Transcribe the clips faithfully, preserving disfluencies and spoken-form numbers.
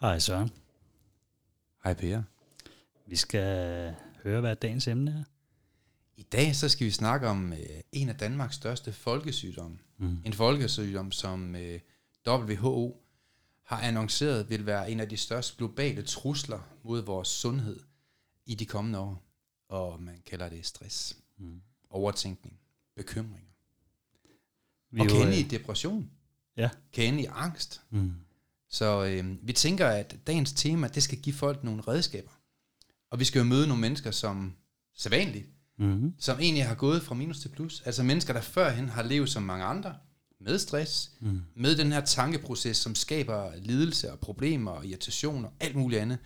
Hej Søren. Hej Per. Vi skal høre, hvad dagens emne er. I dag så skal vi snakke om øh, en af Danmarks største folkesygdomme. Mm. En folkesygdom, som øh, W H O har annonceret vil være en af de største globale trusler mod vores sundhed i de kommende år. Og man kalder det stress, mm. overtænkning, bekymringer. Vi og kan ende i depression. Ja. Kan ende i angst. Mm. Så øh, vi tænker, at dagens tema, det skal give folk nogle redskaber. Og vi skal jo møde nogle mennesker, som sædvanligt, mm-hmm. som egentlig har gået fra minus til plus. Altså mennesker, der førhen har levet som mange andre, med stress, mm. med den her tankeproces, som skaber lidelse og problemer og irritation og alt muligt andet.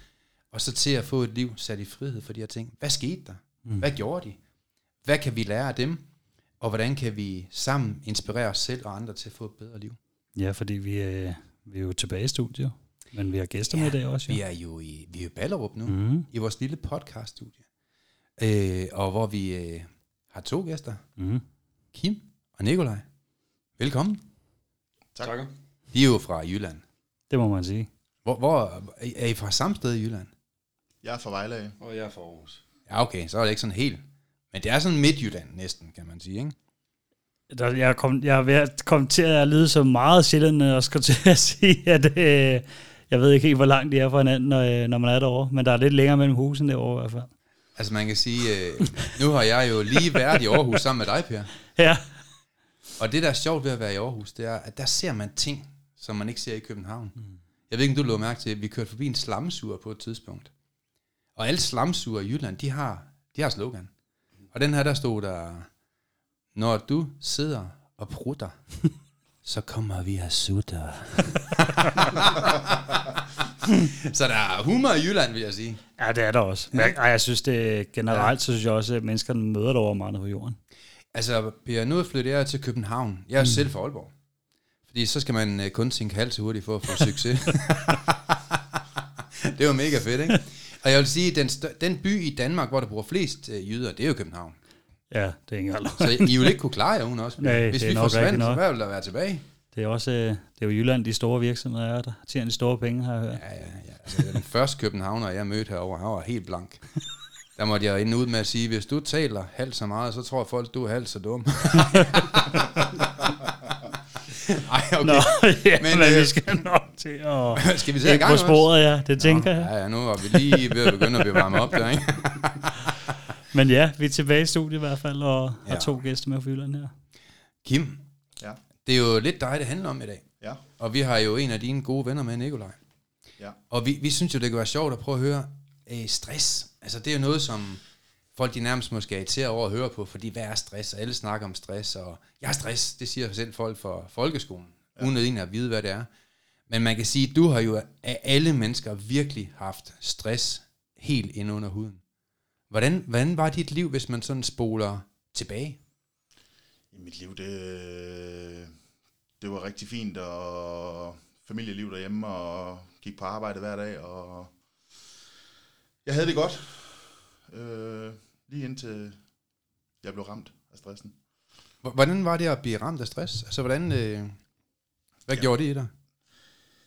Og så til at få et liv sat i frihed for de her ting. Hvad skete der? Mm. Hvad gjorde de? Hvad kan vi lære af dem? Og hvordan kan vi sammen inspirere os selv og andre til at få et bedre liv? Ja, fordi vi er... Vi er jo tilbage i studiet, men vi har gæster ja, med i dag også. Ja. Vi er jo i, vi er i Ballerup nu, mm. i vores lille podcaststudie, øh, og hvor vi øh, har to gæster, mm. Kim og Nikolaj. Velkommen. Tak. tak. De er jo fra Jylland. Det må man sige. Hvor, hvor er I fra samme sted i Jylland? Jeg er fra Vejle, og jeg er fra Aarhus. Ja, okay, så er det ikke sådan helt. Men det er sådan Midtjylland næsten, kan man sige, ikke? Der, jeg, kom, jeg er ved at komme til at lide så meget Sjælland, og skal til at sige, at øh, jeg ved ikke helt, hvor langt de er fra hinanden, når, når man er derovre. Men der er lidt længere mellem husene derovre i hvert fald. Altså man kan sige, øh, nu har jeg jo lige været i Aarhus sammen med dig, Per. Ja. Og det, der er sjovt ved at være i Aarhus, det er, at der ser man ting, som man ikke ser i København. Mm. Jeg ved ikke, om du lå mærke til, at vi kørte forbi en slamsuger på et tidspunkt. Og alle slamsuger i Jylland, de har, de har slogan. Og den her, der stod der... Når du sidder og prutter, så kommer vi og sutter. Så der er humor i Jylland, vil jeg sige. Ja, det er der også. Men jeg, jeg synes det generelt, ja. Så synes jeg også, at menneskerne møder dig over meget på jorden. Altså, Per, nu flytter jeg til København. Jeg er mm. selv fra Aalborg. Fordi så skal man kun tænke halvt så hurtigt for at få succes. Det var mega fedt, ikke? Og jeg vil sige, at den, stør- den by i Danmark, hvor der bor flest jyder, det er jo København. Ja, det er ikke aldrig. Så I ville ikke kunne klare jer uden også? Nej, hvis vi forsvandt, så hvad ville der være tilbage? Det er også, det er jo Jylland, de store virksomheder er der. Tjener de store penge, har jeg hørt. Ja, ja, ja. Altså, den første københavner, jeg mødte herovre, han var helt blank. Der måtte jeg inde ud med at sige, hvis du taler halvt så meget, så tror folk, du er halvt så dum. Ej, okay. Nå, ja, men, men øh, vi skal nok til at... Skal vi se i gang på sporet, ja. Det tænker Nå, jeg. Ja, ja, nu var vi lige ved at begynde at blive varme op der, ikke? Men ja, vi er tilbage i studiet i hvert fald, og ja. Har to gæster med fylderen her. Kim, ja. Det er jo lidt dig, det handler om i dag. Ja. Og vi har jo en af dine gode venner med, Nikolaj. Ja. Og vi, vi synes jo, det kunne være sjovt at prøve at høre øh, stress. Altså det er jo noget, som folk de nærmest måske er irriteret over at høre på, fordi hvad er stress? Og alle snakker om stress, og jeg er stress, det siger selv folk fra folkeskolen, ja. Uden at egentlig at vide, hvad det er. Men man kan sige, at du har jo af alle mennesker virkelig haft stress helt ind under huden. Hvordan, hvordan var dit liv, hvis man sådan spoler tilbage? I mit liv, det, det var rigtig fint, og familieliv derhjemme, og gik på arbejde hver dag, og jeg havde det godt, øh, lige indtil jeg blev ramt af stressen. Hvordan var det at blive ramt af stress? Altså, hvordan, øh, hvad ja. gjorde det i dig?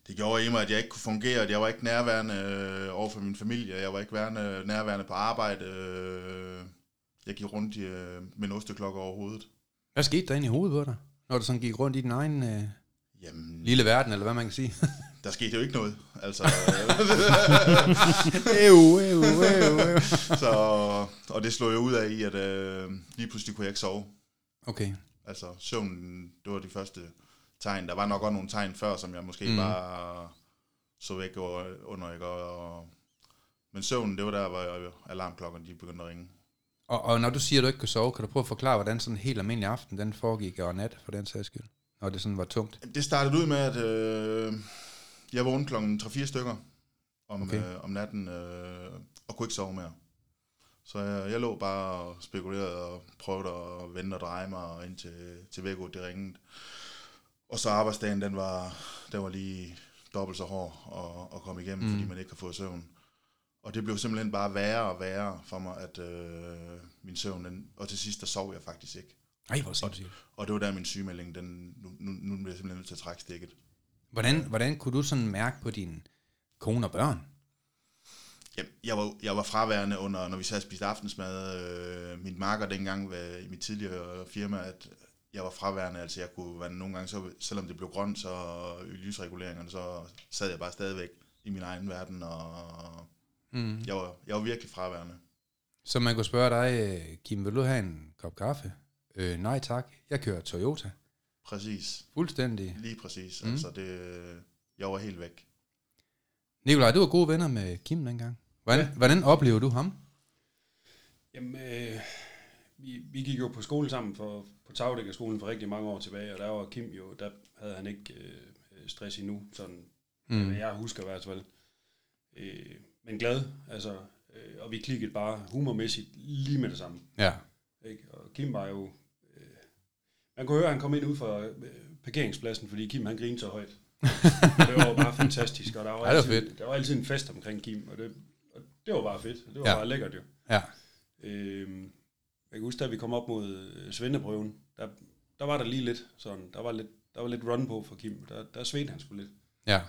Det gjorde i mig, at jeg ikke kunne fungere, at jeg var ikke nærværende øh, over for min familie, jeg var ikke værende, nærværende på arbejde. Øh, jeg gik rundt i, øh, med en osteklokke over hovedet. Hvad skete der ind i hovedet på dig, når du sådan gik rundt i din egen øh, Jamen, lille verden, eller hvad man kan sige? der skete jo ikke noget. Altså, ew, ew, ew, ew. Så, og det slog jeg ud af i, at øh, lige pludselig kunne jeg ikke sove. Okay. Altså søvnen, det var de første tegn. Der var nok også nogle tegn før, som jeg måske mm. bare så væk under, ikke? Og, og, men søvnen, det var der, hvor alarmklokkerne de begyndte at ringe. Og, og når du siger, at du ikke kan sove, kan du prøve at forklare, hvordan sådan en helt almindelig aften, den foregik, og nat for den sags skyld, når det sådan var tungt? Det startede ud med, at øh, jeg vågnede klokken tre-fire stykker om, okay. øh, om natten, øh, og kunne ikke sove mere. Så jeg, jeg lå bare og spekulerede, og prøvede at vende og dreje mig, indtil til vækket det ringede. Og så arbejdsdagen, den var, den var lige dobbelt så hård at, at komme igennem, mm. fordi man ikke har fået søvn. Og det blev simpelthen bare værre og værre for mig, at øh, min søvn, den, og til sidst, der sov jeg faktisk ikke. Ej, hvor sindssygt. Og, og det var der min sygemelding, den, nu, nu, nu blev jeg simpelthen nødt til at trække stikket. Hvordan, hvordan kunne du sådan mærke på dine kone og børn? Jamen, jeg var, jeg var fraværende under, når vi sad og spiste aftensmad. Øh, min makker dengang var i mit tidligere firma, at jeg var fraværende. Altså jeg kunne være nogle gange, så, selvom det blev grønt, så i lysreguleringerne, så sad jeg bare stadigvæk i min egen verden, og... Mm. Jeg, var, jeg var virkelig fraværende. Så man kunne spørge dig, Kim, vil du have en kop kaffe? Øh, nej tak, jeg kører Toyota. Præcis. Fuldstændig. Lige præcis, mm. altså det, jeg var helt væk. Nikolaj, du var gode venner med Kim dengang. Hvordan, ja. hvordan oplever du ham? Jamen, øh, vi, vi gik jo på skole sammen, for, på Tagdækkerskolen for rigtig mange år tilbage, og der var Kim jo, der havde han ikke øh, stress endnu, sådan mm. jeg husker i hvert fald. Øh, Men glad, altså, øh, og vi klikkede bare humormæssigt lige med det samme. Ja. Ikke? Og Kim var jo, øh, man kunne høre, at han kom ind ud fra øh, parkeringspladsen, fordi Kim han grinede så højt. Det var bare fantastisk, og der var, ja, altid, der var altid en fest omkring Kim, og det, og det var bare fedt, det var ja. bare lækkert jo. Ja. Øh, jeg kan huske, da vi kom op mod svendeprøven, der, der var der lige lidt sådan, der var lidt, der var lidt run på for Kim, der, der svedte han sgu lidt. Ja.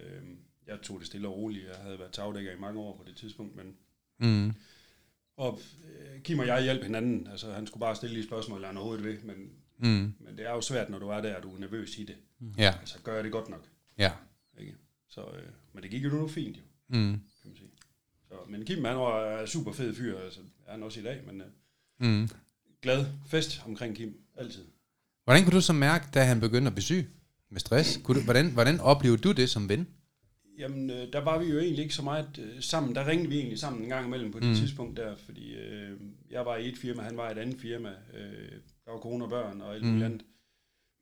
Øh, Jeg tog det stille og roligt. Jeg havde været tagdækker i mange år på det tidspunkt, men... Mm. Og Kim og jeg hjalp hinanden. Altså, han skulle bare stille de spørgsmål, han overhovedet ved, men, mm. men det er jo svært, når du er der, og du er nervøs i det. Mm. Ja. Altså, gør jeg det godt nok? Ja. Ikke? Så, øh, men det gik jo nu fint, jo. Mm. Kan man sige. Så, men Kim, han var en super fed fyr, altså, er han også i dag, men... Øh, mm. Glad fest omkring Kim, altid. Hvordan kunne du så mærke, da han begyndte at blive syg med stress? Kunne du, hvordan, hvordan oplevede du det som ven? Jamen, der var vi jo egentlig ikke så meget øh, sammen. Der ringede vi egentlig sammen en gang imellem på det mm. tidspunkt der, fordi øh, jeg var i et firma, han var i et andet firma. Øh, der var kone og børn og alt muligt mm. andet.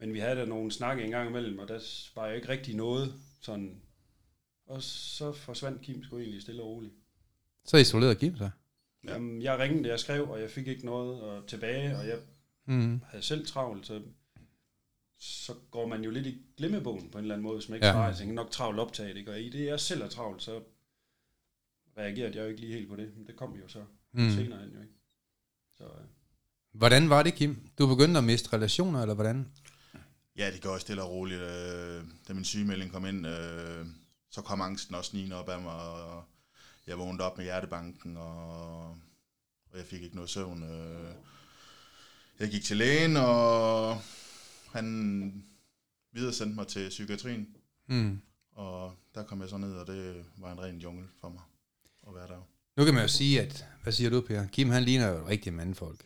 Men vi havde da nogle snakke en gang imellem, og der var jo ikke rigtig noget sådan. Og så forsvandt Kim sgu egentlig stille og roligt. Så isolerede Kim sig? Jamen, jeg ringede, jeg skrev, og jeg fik ikke noget og tilbage, og jeg mm. havde selv travlt, så... så går man jo lidt i glemmebogen på en eller anden måde, hvis man ikke ja. svarer, så jeg nok travlt optaget, ikke? Og i det, jeg selv er travlt, så reagerede jeg jo ikke lige helt på det. Men det kom jo så mm. senere end jo, ikke? Så, øh. Hvordan var det, Kim? Du begyndte at miste relationer, eller hvordan? Ja, det går stille og roligt. Øh, da min sygemelding kom ind, øh, så kom angsten også snigende op af mig, og jeg vågnede op med hjertebanken, og, og jeg fik ikke noget søvn. Øh. Jeg gik til lægen, og... han videre sendte mig til psykiatrien, mm. og der kom jeg så ned, og det var en ren jungle for mig at være der. Nu kan man jo sige, at, hvad siger du, Per? Kim, han ligner jo rigtige mandfolk.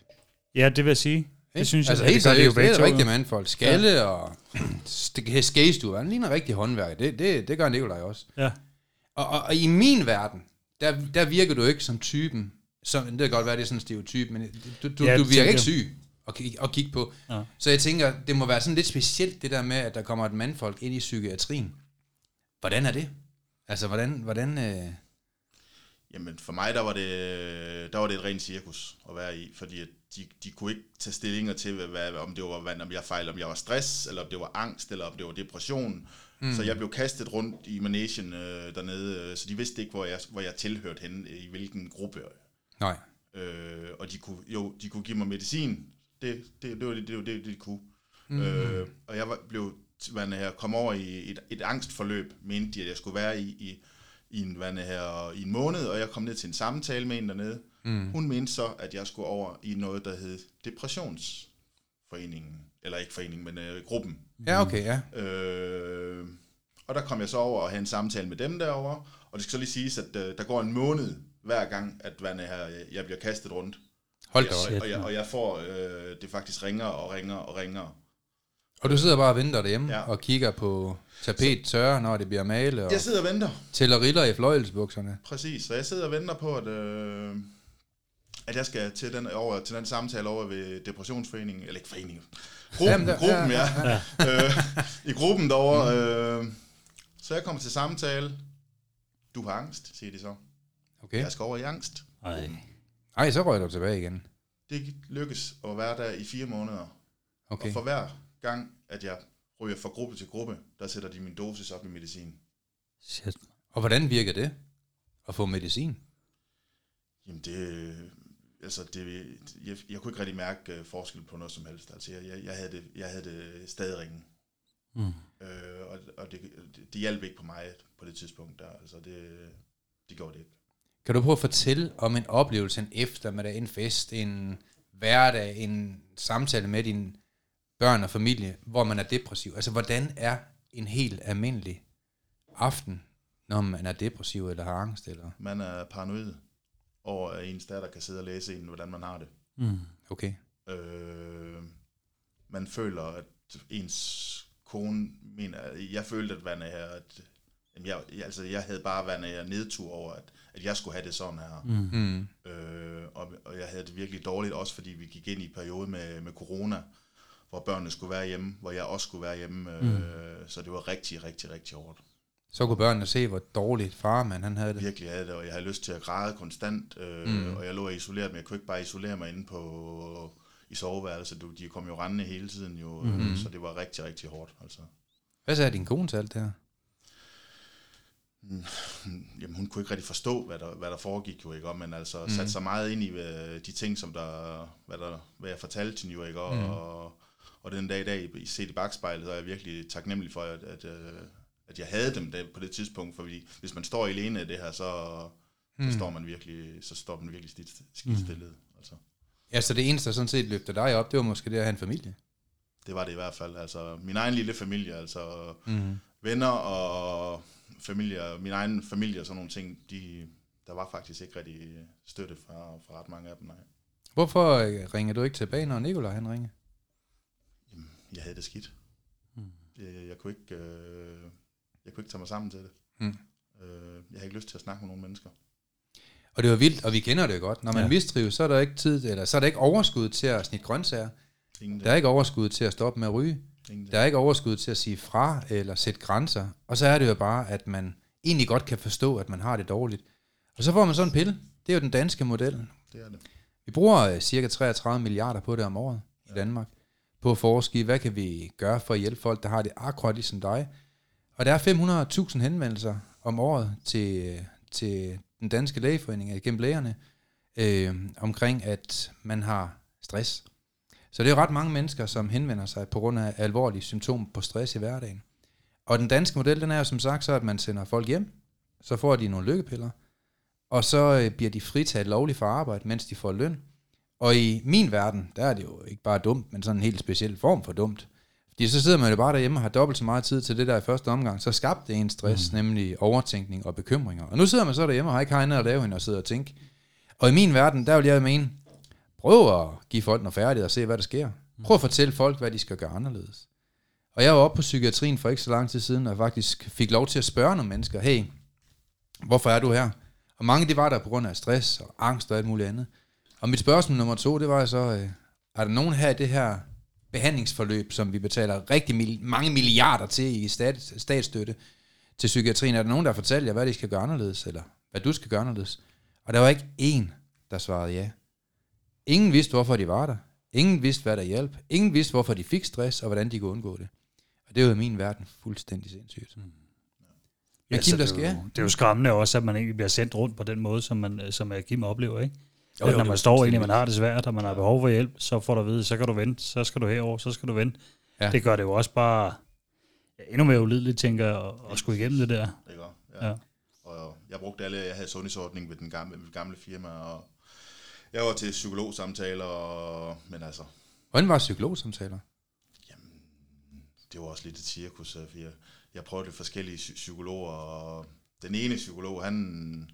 Ja, det vil jeg sige. Det hey. synes altså, jeg, altså, det, det, det, det er jo rigtige mandfolk. Skalle ja. og skægstue, han ligner rigtig håndværk. Det, det, det gør Nikolaj også. Ja. Og, og, og i min verden, der, der virker du ikke som typen, som, det kan godt være, det er sådan en stereotyp, men du, du, ja, du virker ikke syg. Og, k- og kigge på. Ja. Så jeg tænker, det må være sådan lidt specielt, det der med, at der kommer et mandfolk ind i psykiatrien. Hvordan er det? Altså, hvordan... hvordan øh... Jamen, for mig, der var, det, der var det et rent cirkus at være i, fordi de, de kunne ikke tage stillinger til, hvad, om det var, om jeg fejlede, om jeg var stress, eller om det var angst, eller om det var depression. Mm. Så jeg blev kastet rundt i managen øh, dernede, så de vidste ikke, hvor jeg, hvor jeg tilhørte henne, i hvilken gruppe. Nej. Øh, og de kunne, jo, de kunne give mig medicin, Det, det, det var det, det, det, det, det kunne. Mm-hmm. Øh, og jeg var, blev, hvad her, kom over i et, et angstforløb, mente de, at jeg skulle være i, i, i, en, hvad her, i en måned, og jeg kom ned til en samtale med en dernede. Mm. Hun mente så, at jeg skulle over i noget, der hed Depressionsforeningen, eller ikke foreningen, men øh, gruppen. Ja, okay, ja. Øh, Og der kom jeg så over og havde en samtale med dem derovre, og det skal så lige siges, at øh, der går en måned hver gang, at her, jeg bliver kastet rundt. Hold da op. Og jeg, og jeg får, øh, det faktisk ringer og ringer og ringer. Og du sidder bare og venter derhjemme, ja. Og kigger på tapet tørre, når det bliver malet. Og jeg sidder og venter. Tæller riller i fløjelsbukserne. Præcis, så jeg sidder og venter på, at, øh, at jeg skal til den, over, til den samtale over ved depressionsforeningen, eller ikke foreningen, gruppen, Jamen, der, gruppen ja, ja. ja. Øh, i gruppen derovre. Mm. Øh, så jeg kommer til samtale, du har angst, siger de så. Okay. Jeg skal over i angst. Ej. Ej, så røg du tilbage igen. Det lykkes at være der i fire måneder. Okay. Og for hver gang, at jeg ryger fra gruppe til gruppe, der sætter de min dosis op i medicin. Shit. Og hvordan virker det at få medicin? Jamen det, altså det, jeg, jeg kunne ikke rigtig mærke forskel på noget som helst. Altså jeg, jeg, havde, det, jeg havde det stadig ringen. Mm. Øh, og og det, det hjalp ikke på mig på det tidspunkt der. Altså det, det gjorde det ikke. Kan du prøve at fortælle om en oplevelse, en eftermiddag, en fest, en hverdag, en samtale med dine børn og familie, hvor man er depressiv? Altså, hvordan er en helt almindelig aften, når man er depressiv eller har angst? Eller? Man er paranoid over, at ens datter kan sidde og læse en, hvordan man har det. Mm, okay. Øh, man føler, at ens kone mener... Jeg følte, at man er... At Jeg, altså, jeg havde bare været en nedtur over, at, at jeg skulle have det sådan her. Mm-hmm. Øh, og, og jeg havde det virkelig dårligt, også fordi vi gik ind i en periode med, med corona, hvor børnene skulle være hjemme, hvor jeg også skulle være hjemme. Mm. Øh, så det var rigtig, rigtig, rigtig hårdt. Så kunne børnene se, hvor dårligt farmand han havde det. Virkelig havde det, og jeg havde lyst til at græde konstant. Øh, mm. Og jeg lå isoleret, men jeg kunne ikke bare isolere mig inde på, i soveværelset. De kom jo rendende hele tiden, jo, mm-hmm. øh, så det var rigtig, rigtig hårdt. Altså. Hvad sagde din kone til alt det her? Jamen hun kunne ikke rigtig forstå, hvad der, hvad der foregik jo ikke, og, men altså mm. satte sig meget ind i de ting, som der, hvad, der, hvad jeg fortalte til jo ikke, og, mm. og, og den dag i dag, I set i bagspejlet, så er jeg virkelig taknemmelig for, at, at, at jeg havde dem på det tidspunkt, fordi hvis man står alene af det her, så, mm. så står man virkelig, så står man virkelig skidt stillet. Mm. Altså. Ja, så det eneste, der sådan set løfter dig op, det var måske det at have en familie? Det var det i hvert fald, altså min egen lille familie, altså mm. venner og... familier, min egen familie og sådan nogle ting, de, der var faktisk ikke rigtig støtte fra, fra ret mange af dem, nej. Hvorfor ringer du ikke tilbage, når Nikolaj han ringer? Jamen, jeg havde det skidt. Mm. Jeg, jeg, jeg, kunne ikke, øh, jeg kunne ikke tage mig sammen til det. Mm. Øh, jeg havde ikke lyst til at snakke med nogle mennesker. Og det var vildt, og vi kender det godt. Når man ja. mistrives, så er der ikke tid, eller så er der ikke overskud til at snitte grøntsager. Ingen der er det. Ikke overskud til at stoppe med at ryge. Der er ikke overskud til at sige fra eller sætte grænser. Og så er det jo bare, at man egentlig godt kan forstå, at man har det dårligt. Og så får man sådan en pille. Det er jo den danske model. Det er det. Vi bruger cirka treogtredive milliarder på det om året ja. i Danmark. På at forske i, hvad kan vi gøre for at hjælpe folk, der har det akkurat ligesom dig. Og der er fem hundrede tusind henvendelser om året til, til den danske lægeforening, gennem lægerne, øh, omkring at man har stress. Så det er jo ret mange mennesker, som henvender sig på grund af alvorlige symptomer på stress i hverdagen. Og den danske model, den er jo som sagt så, at man sender folk hjem, så får de nogle lykkepiller, og så bliver de fritaget lovligt for arbejde, mens de får løn. Og i min verden, der er det jo ikke bare dumt, men sådan en helt speciel form for dumt. Fordi så sidder man jo bare derhjemme og har dobbelt så meget tid til det der i første omgang, så skabte det en stress, mm. nemlig overtænkning og bekymringer. Og nu sidder man så derhjemme og har ikke andet at lave end at sidde og tænke. Og i min verden, der vil jeg mene, prøv at give folk noget færdighed og se, hvad der sker. Prøv at fortælle folk, hvad de skal gøre anderledes. Og jeg var oppe på psykiatrien for ikke så lang tid siden, og faktisk fik lov til at spørge nogle mennesker, hey, hvorfor er du her? Og mange det var der på grund af stress og angst og alt muligt andet. Og mit spørgsmål nummer to, det var så, øh, er der nogen her i det her behandlingsforløb, som vi betaler rigtig mil- mange milliarder til i stat- statsstøtte til psykiatrien? Er der nogen, der fortæller jer, hvad de skal gøre anderledes, eller hvad du skal gøre anderledes? Og der var ikke én, der svarede ja. Ingen vidste, hvorfor de var der. Ingen vidste, hvad der hjalp. Ingen vidste, hvorfor de fik stress, og hvordan de kunne undgå det. Og det var i min verden fuldstændig sindssygt. Mm. Ja, Kim, der sker? Det er, jo, det er jo skræmmende også, at man egentlig bliver sendt rundt på den måde, som, man, som Kim oplever, ikke? Jo, jo, når man det står egentlig, man har det svært, og man har behov for hjælp, så får du at vide, så kan du vente, så skal du herover, så skal du vente. Ja. Det gør det jo også bare ja, endnu mere ulideligt, tænker jeg, at, at skulle igennem det der. Det gør, ja. ja. Og jeg brugte alle, jeg havde sundhedsordning ved den gamle, ved den gamle firma, og jeg var til psykologsamtaler, men altså... Hvordan var psykologsamtaler? Jamen, det var også lidt et cirkus. Jeg, jeg prøvede lidt forskellige psykologer, og den ene psykolog, han,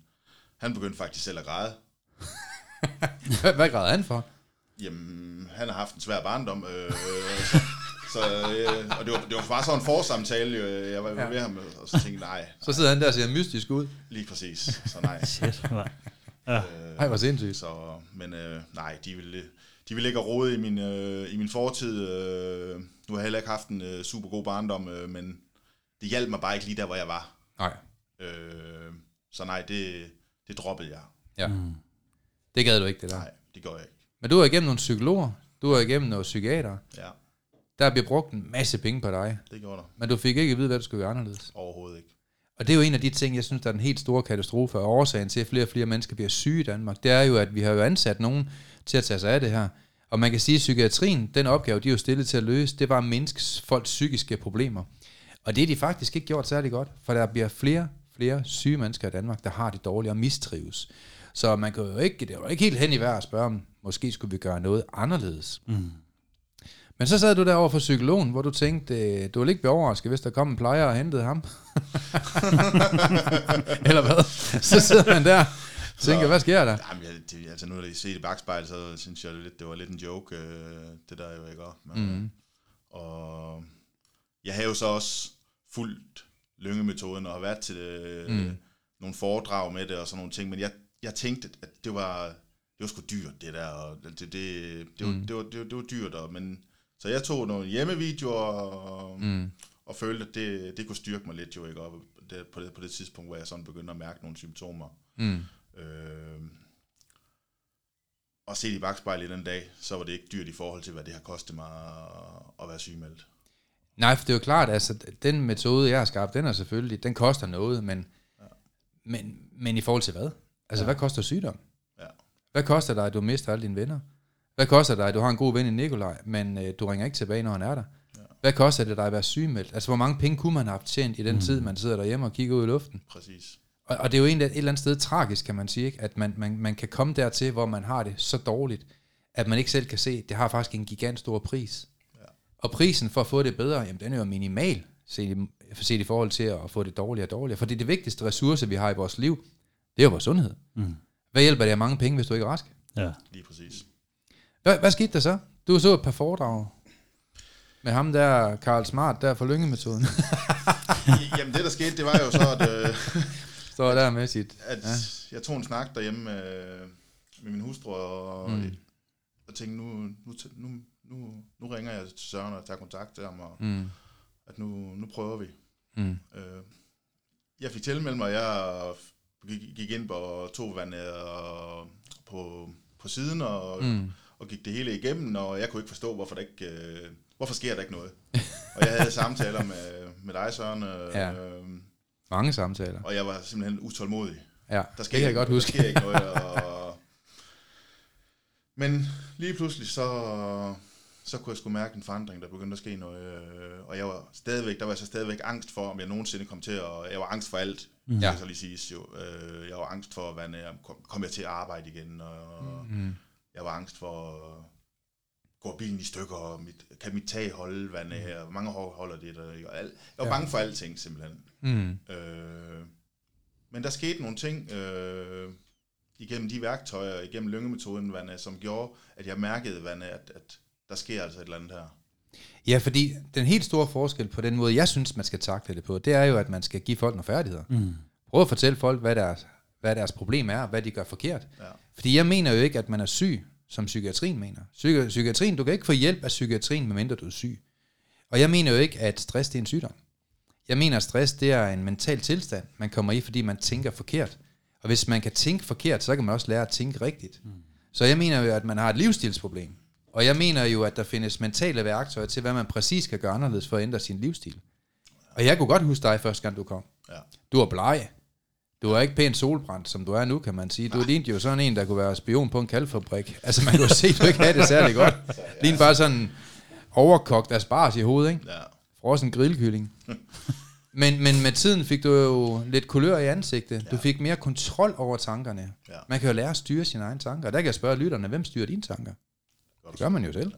han begyndte faktisk selv at græde. Hvad græder han for? Jamen, han har haft en svær barndom, øh, så, så, øh, og det var, det var bare sådan en forsamtale, øh, jeg var ja. ved ham, og så tænkte nej. Så sidder han der og ser mystisk ud. Lige præcis, så nej. Shit, nej. Ja. Øh, Ej, hvor sindssygt. Så, men øh, nej, de ville, de ville ikke have rode i min, øh, i min fortid. Øh, nu har jeg heller ikke haft en øh, super god barndom, øh, men det hjalp mig bare ikke lige der, hvor jeg var. Nej. Øh, så nej, det, det droppede jeg. Ja. Mm. Det gad du ikke, det der? Nej, det gør jeg ikke. Men du er igennem nogle psykologer, du er igennem nogle psykiater. Ja. Der bliver brugt en masse penge på dig. Det gjorde der. Men du fik ikke at vide, hvad du skulle gøre anderledes. Overhovedet ikke. Og det er jo en af de ting, jeg synes, der er den helt store katastrofe, og årsagen til, at flere og flere mennesker bliver syge i Danmark, det er jo, at vi har jo ansat nogen til at tage sig af det her. Og man kan sige, at psykiatrien, den opgave, de er jo stillet til at løse, det var at mindske folks psykiske problemer. Og det er de faktisk ikke gjort særlig godt, for der bliver flere flere syge mennesker i Danmark, der har det dårligt og mistrives. Så man kan jo ikke, det var ikke helt hen i vejr at spørge om, måske skulle vi gøre noget anderledes. Mm. Men så sad du derovre for psykologen, hvor du tænkte, du ville ikke blive overrasket, hvis der kom en plejer og hentede ham. Eller hvad? Så sidder man der og tænker, så, hvad sker der? Jamen, jeg, det, altså nu har jeg set i bagspejlet, så synes jeg, det var lidt en joke, det der jo ikke er. Men, mm. Og jeg har jo så også fulgt Lyngemetoden og har været til det, mm. nogle foredrag med det og sådan nogle ting, men jeg, jeg tænkte, at det var... Det var sgu dyrt, det der, og det, det, det, det, mm. var, det, var, det, var, det var dyrt, og, men, så jeg tog nogle hjemmevideoer, og, mm. og følte, at det, det kunne styrke mig lidt, jo ikke, og det, på, det, på det tidspunkt, hvor jeg sådan begyndte at mærke nogle symptomer. Mm. Øh, og set i bagspejlet den dag, så var det ikke dyrt i forhold til, hvad det har kostet mig at være sygemeldt. Nej, for det er jo klart, altså, den metode, jeg har skabt, den er selvfølgelig, den koster noget, men, ja. men, men i forhold til hvad? Altså, ja. Hvad koster sygdom? Hvad koster dig, at du mister alle dine venner? Hvad koster dig, at du har en god ven i Nikolaj, men øh, du ringer ikke tilbage, når han er der? Ja. Hvad koster det dig at være sygemeldt? Altså, hvor mange penge kunne man have tjent i den mm. tid, man sidder derhjemme og kigger ud i luften? Præcis. Og, og det er jo egentlig et eller andet sted tragisk, kan man sige, ikke? At man, man, man kan komme dertil, hvor man har det så dårligt, at man ikke selv kan se, at det har faktisk en gigantstor pris. Ja. Og prisen for at få det bedre, jamen, den er jo minimal, set i, set i forhold til at få det dårligere og dårligere. For det er det vigtigste ressource, vi har i vores liv, det er jo vores sundhed. Mm. Hvad hjælper det af mange penge, hvis du ikke er rask? Ja, lige præcis. Hvad, hvad skete der så? Du så et par foredrag med ham der, Karl Smart, der for Lyngemetoden. Jamen det, der skete, det var jo så, at... Øh, Står der med sit... At, ja. Jeg tog en snak derhjemme med, med min hustru, og, mm. og tænkte, nu, nu, nu, nu, nu ringer jeg til Søren og tager kontakt til ham, og mm. at nu, nu prøver vi. Mm. Øh, jeg fik tilmeldt mig, jeg... gik ind på togvandet og på, på siden og, mm. og gik det hele igennem, og jeg kunne ikke forstå, hvorfor, det ikke, øh, hvorfor sker der ikke noget. Og jeg havde samtaler med, med dig, Søren. Øh, ja. Mange samtaler. Og jeg var simpelthen utålmodig. Ja, der sker det kan jeg godt huske. Der sker ikke noget. Og, men lige pludselig, så, så kunne jeg sgu mærke en forandring, der begyndte at ske noget. Øh, og jeg var stadigvæk, der var så stadigvæk angst for, om jeg nogensinde kom til, og jeg var angst for alt. Ja. Jeg kan så lige sige, jo, øh, jeg var angst for, hvad jeg kom, kom jeg til at arbejde igen, og mm-hmm. jeg var angst for, uh, går bilen i stykker, og mit, kan mit tag holde, hvad mm-hmm. her, hvor mange hår holder det, der, og alt. Jeg var ja. bange for alting, simpelthen. Mm-hmm. Øh, men der skete nogle ting, øh, igennem de værktøjer, igennem Lyngemetoden, hvad jeg, som gjorde, at jeg mærkede, hvad jeg, at, at der sker altså et eller andet her. Ja, fordi den helt store forskel på den måde, jeg synes, man skal takle det på, det er jo, at man skal give folk nogle færdigheder. Mm. Prøv at fortælle folk, hvad deres, hvad deres problem er, hvad de gør forkert. Ja. Fordi jeg mener jo ikke, at man er syg, som psykiatrien mener. Psyki- psykiatrien, du kan ikke få hjælp af psykiatrien, medmindre du er syg. Og jeg mener jo ikke, at stress det er en sygdom. Jeg mener, at stress det er en mental tilstand, man kommer i, fordi man tænker forkert. Og hvis man kan tænke forkert, så kan man også lære at tænke rigtigt. Mm. Så jeg mener jo, at man har et livsstilsproblem. Og jeg mener jo, at der findes mentale værktøjer til, hvad man præcis kan gøre anderledes for at ændre sin livsstil. Og jeg kunne godt huske dig første gang, du kom. Ja. Du var bleg. Du var ikke pænt solbrændt, som du er nu, kan man sige. Du lignede jo sådan en, der kunne være spion på en kalfabrik. Altså, man kunne se, at du ikke havde det særlig godt. Lignede bare sådan overkogt asparges i hovedet, ikke? Ja. Frossen grillkylling. Men, men med tiden fik du jo lidt kulør i ansigtet. Du fik mere kontrol over tankerne. Ja. Man kan jo lære at styre sine egne tanker. Og der kan jeg spørge lytterne, hvem styrer dine tanker? Det gør man jo selv.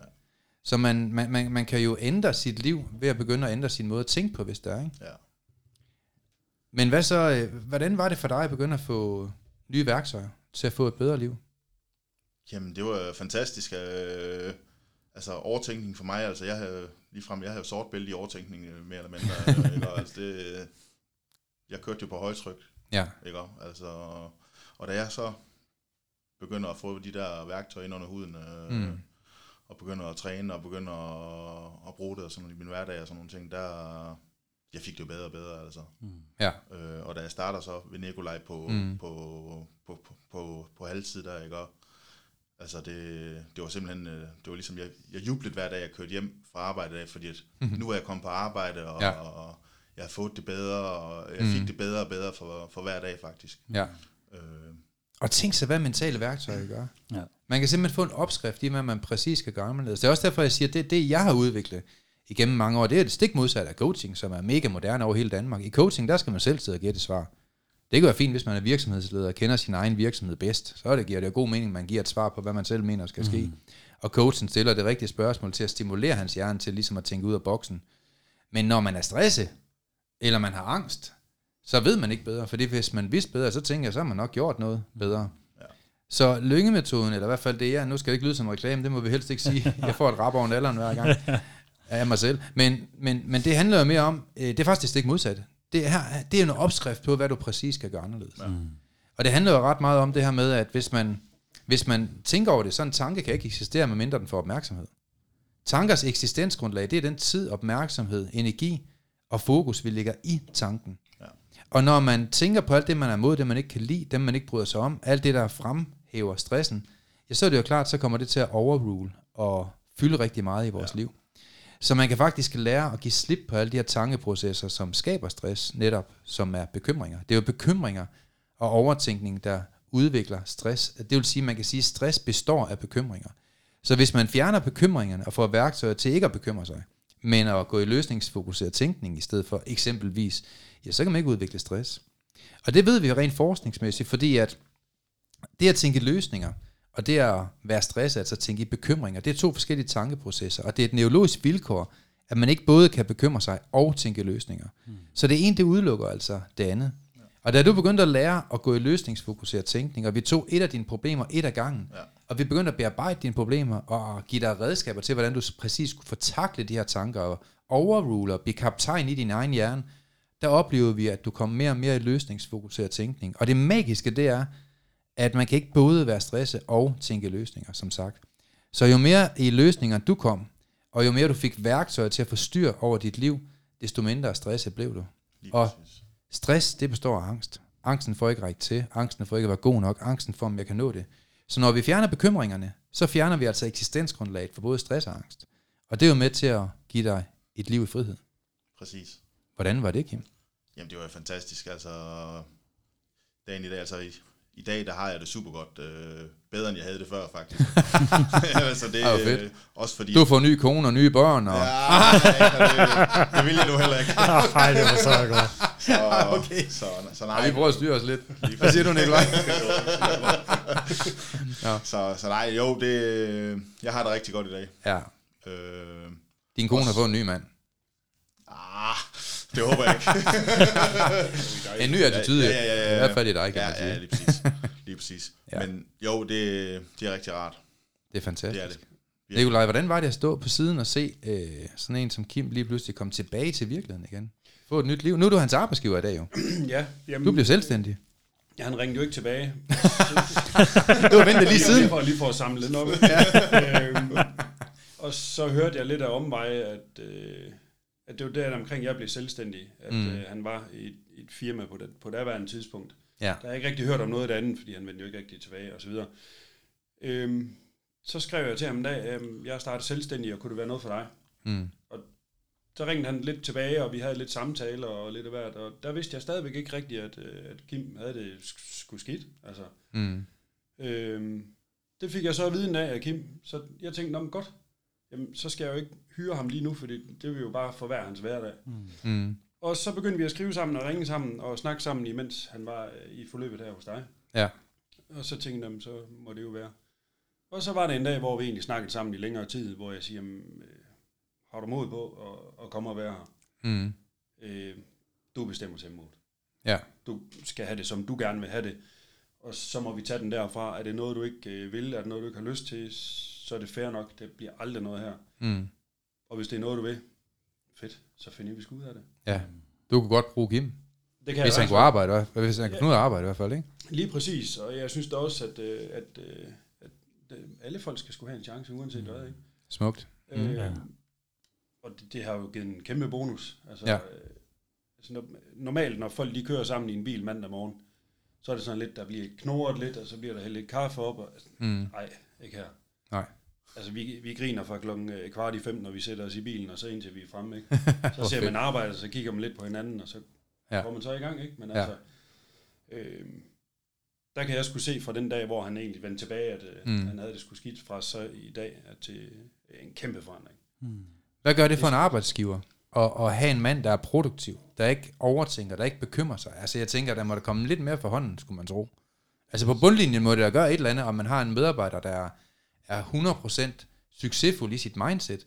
Så man, man, man, man kan jo ændre sit liv ved at begynde at ændre sin måde at tænke på, hvis det er, ikke? Ja. Men hvad så, hvordan var det for dig at begynde at få nye værktøjer til at få et bedre liv? Jamen, det var fantastisk. Øh, altså, overtænkning for mig, altså, jeg havde ligefrem, jeg havde jo sort bælte i overtænkning, mere eller mindre, ikke? Altså, det, jeg kørte jo på højtryk, ja. Ikke? Altså, og da jeg så begynder at få de der værktøjer ind under huden, øh, mm. og begynder at træne, og begynder at, at bruge det sådan, i min hverdag og sådan nogle ting, der... Jeg fik det jo bedre og bedre, altså. Mm. Ja. Øh, og da jeg starter så ved Nikolaj på, mm. på, på, på, på, på halvtid der, ikke? Og, altså det, det var simpelthen, det var ligesom, jeg, jeg jublede hver dag, jeg kørte hjem fra arbejde af, fordi at mm-hmm. nu er jeg kommet på arbejde, og, ja. og, og jeg har fået det bedre, og jeg mm. fik det bedre og bedre for, for hver dag, faktisk. Ja. Øh. Og tænk sig, hvad mentale værktøjer gør. Ja. Man kan simpelthen få en opskrift i, hvad man præcis skal gøre med det. Det er også derfor, jeg siger, at det, det jeg har udviklet igennem mange år, det er det stik modsat af coaching, som er mega moderne over hele Danmark. I coaching, der skal man selv sidde og give det svar. Det kan være fint, hvis man er virksomhedsleder og kender sin egen virksomhed bedst. Så det giver det jo god mening, man giver et svar på, hvad man selv mener skal ske. Mm. Og coachen stiller det rigtige spørgsmål til at stimulere hans hjerne til ligesom at tænke ud af boksen. Men når man er stresset, eller man har angst, så ved man ikke bedre. Fordi hvis man vidste bedre, så tænker jeg, så har man nok gjort noget bedre. Så lyngemetoden, eller i hvert fald det er, nu skal det ikke lyde som reklame, det må vi helst ikke sige. Jeg får et rap over alderen hver gang. Af mig selv, men, men, men det handler jo mere om, øh, det er faktisk det stik modsatte. Det er, det er en opskrift på, hvad du præcis skal gøre anderledes. Ja. Og det handler jo ret meget om det her med, at hvis man, hvis man tænker over det, så en tanke kan ikke eksistere, medmindre den får opmærksomhed. Tankers eksistensgrundlag, det er den tid, opmærksomhed, energi og fokus, vi lægger i tanken. Ja. Og når man tænker på alt det, man er imod, det man ikke kan lide, dem man ikke bryder sig om, alt det, der fremhæver stressen, ja, så er det jo klart, så kommer det til at overrule og fylde rigtig meget i vores ja. liv. Så man kan faktisk lære at give slip på alle de her tankeprocesser, som skaber stress, netop som er bekymringer. Det er jo bekymringer og overtænkning, der udvikler stress. Det vil sige, man kan sige, at stress består af bekymringer. Så hvis man fjerner bekymringerne og får værktøjer til ikke at bekymre sig, men at gå i løsningsfokuseret tænkning i stedet for eksempelvis, ja, så kan man ikke udvikle stress. Og det ved vi jo rent forskningsmæssigt, fordi at det at tænke løsninger, og det at være stresset, altså tænke i bekymringer, det er to forskellige tankeprocesser, og det er et neurologisk vilkår, at man ikke både kan bekymre sig og tænke løsninger. Mm. Så det ene, det udelukker altså det andet. Ja. Og da du begyndte at lære at gå i løsningsfokuseret tænkning, og vi tog et af dine problemer et af gangen, ja. og vi begyndte at bearbejde dine problemer, og give dig redskaber til, hvordan du præcis kunne få taklet de her tanker, og overrule og blive kaptajn i din egen hjerne, der oplevede vi, at du kom mere og mere i løsningsfokuseret tænkning. Og det magiske, det er, at man kan ikke både være stresset og tænke løsninger, som sagt. Så jo mere i løsninger du kom, og jo mere du fik værktøjer til at få styr over dit liv, desto mindre stresset blev du. Lige og præcis. Stress, det består af angst. Angsten får ikke række til, angsten får ikke at være god nok, angsten for, om jeg kan nå det. Så når vi fjerner bekymringerne, så fjerner vi altså eksistensgrundlaget for både stress og angst. Og det er jo med til at give dig et liv i frihed. Præcis. Hvordan var det, Kim? Jamen, det var fantastisk. Altså, dagen i dag, altså... I dag, der har jeg det super godt. Øh, bedre, end jeg havde det før, faktisk. altså, det, det øh, også fordi, du har fået nye kone og nye børn. Og... ja, det, det vil jeg nu heller ikke. Nej, det var så godt. Så, okay. så, så nej. Ja, vi prøver at styre os lidt. Hvad siger du, Nikolaj? ja. så, så nej, jo, det, jeg har det rigtig godt i dag. Ja. Øh, Din kone også, har fået en ny mand. Ah, det håber jeg ikke. en ny attitude, ja, ja, ja, ja. I hvert fald i dig, kan ja, man sige. Ja, lige præcis. Lige præcis. ja. Men jo, det, det er rigtig rart. Det er fantastisk. Det er det. Ja. Nikolaj, hvordan var det at stå på siden og se øh, sådan en som Kim lige pludselig komme tilbage til virkeligheden igen? Få et nyt liv. Nu er du hans arbejdsgiver i dag jo. ja. Jamen, du bliver selvstændig. Ja, han ringede jo ikke tilbage. du har ventet lige siden. Jeg lige for at samle lidt op. ja. øhm, og så hørte jeg lidt af omveje, at... Øh, at det var der omkring, jeg blev selvstændig, at mm. øh, han var i et, et firma på, det, på derværende tidspunkt. Ja. Der har jeg ikke rigtig hørt om noget af det andet, fordi han vendte jo ikke rigtig tilbage, og så videre. Øhm, så skrev jeg til ham en dag, at øhm, jeg startede selvstændig, og kunne det være noget for dig? Mm. Og så ringede han lidt tilbage, og vi havde lidt samtaler og lidt af hvert, og der vidste jeg stadigvæk ikke rigtigt, at, at Kim havde det sgu skidt. Altså, mm. øhm, det fik jeg så at vide en dag af Kim, så jeg tænkte, nå, godt. Jamen, så skal jeg jo ikke hyre ham lige nu, fordi det vil jo bare forværre hans hverdag. Mm. Og så begyndte vi at skrive sammen og ringe sammen og snakke sammen, imens han var i forløbet her hos dig. Ja. Og så tænkte jeg, så må det jo være. Og så var det en dag, hvor vi egentlig snakkede sammen i længere tid, hvor jeg siger, jamen, har du mod på at, at komme og være her? Mm. Øh, du bestemmer selv mod. Ja. Du skal have det, som du gerne vil have det. Og så må vi tage den derfra. Er det noget, du ikke vil? Er det noget, du ikke har lyst til? Så er det fair nok. Det bliver aldrig noget her. Mm. Og hvis det er noget, du vil, fedt, så finder vi sgu ud af det. Ja, du kunne godt bruge Kim. Det kan hvis han kunne arbejde, hvis han kunne finde ud af at arbejde i hvert fald, ikke? Lige præcis, og jeg synes da også, at, at, at alle folk skal skulle have en chance, uanset hvad, mm. ikke? Smukt. Øh, mm, ja. Og det, det har jo givet en kæmpe bonus. Altså, ja. altså, når, normalt, når folk lige kører sammen i en bil mandag morgen, så er det sådan lidt, der bliver knurret lidt, og så bliver der hældt lidt kaffe op, og altså, mm. nej, ikke her. Nej. Altså, vi, vi griner fra klokken kvart i fem, når vi sætter os i bilen, og så indtil vi er fremme, ikke? Så ser man arbejde, så kigger man lidt på hinanden, og så ja. Går man så i gang, ikke? Men altså, ja. øh, der kan jeg sgu se fra den dag, hvor han egentlig vendte tilbage, at øh, mm. han havde det sgu skidt fra så i dag, at til øh, en kæmpe forandring. Mm. Hvad gør det for en arbejdsgiver, at, at have en mand, der er produktiv, der ikke overtænker, der ikke bekymrer sig? Altså, jeg tænker, der må der komme lidt mere for hånden, skulle man tro. Altså, på bundlinjen må det da gøre et eller andet, om man har en medarbejder, der er er hundrede procent succesfuld i sit mindset,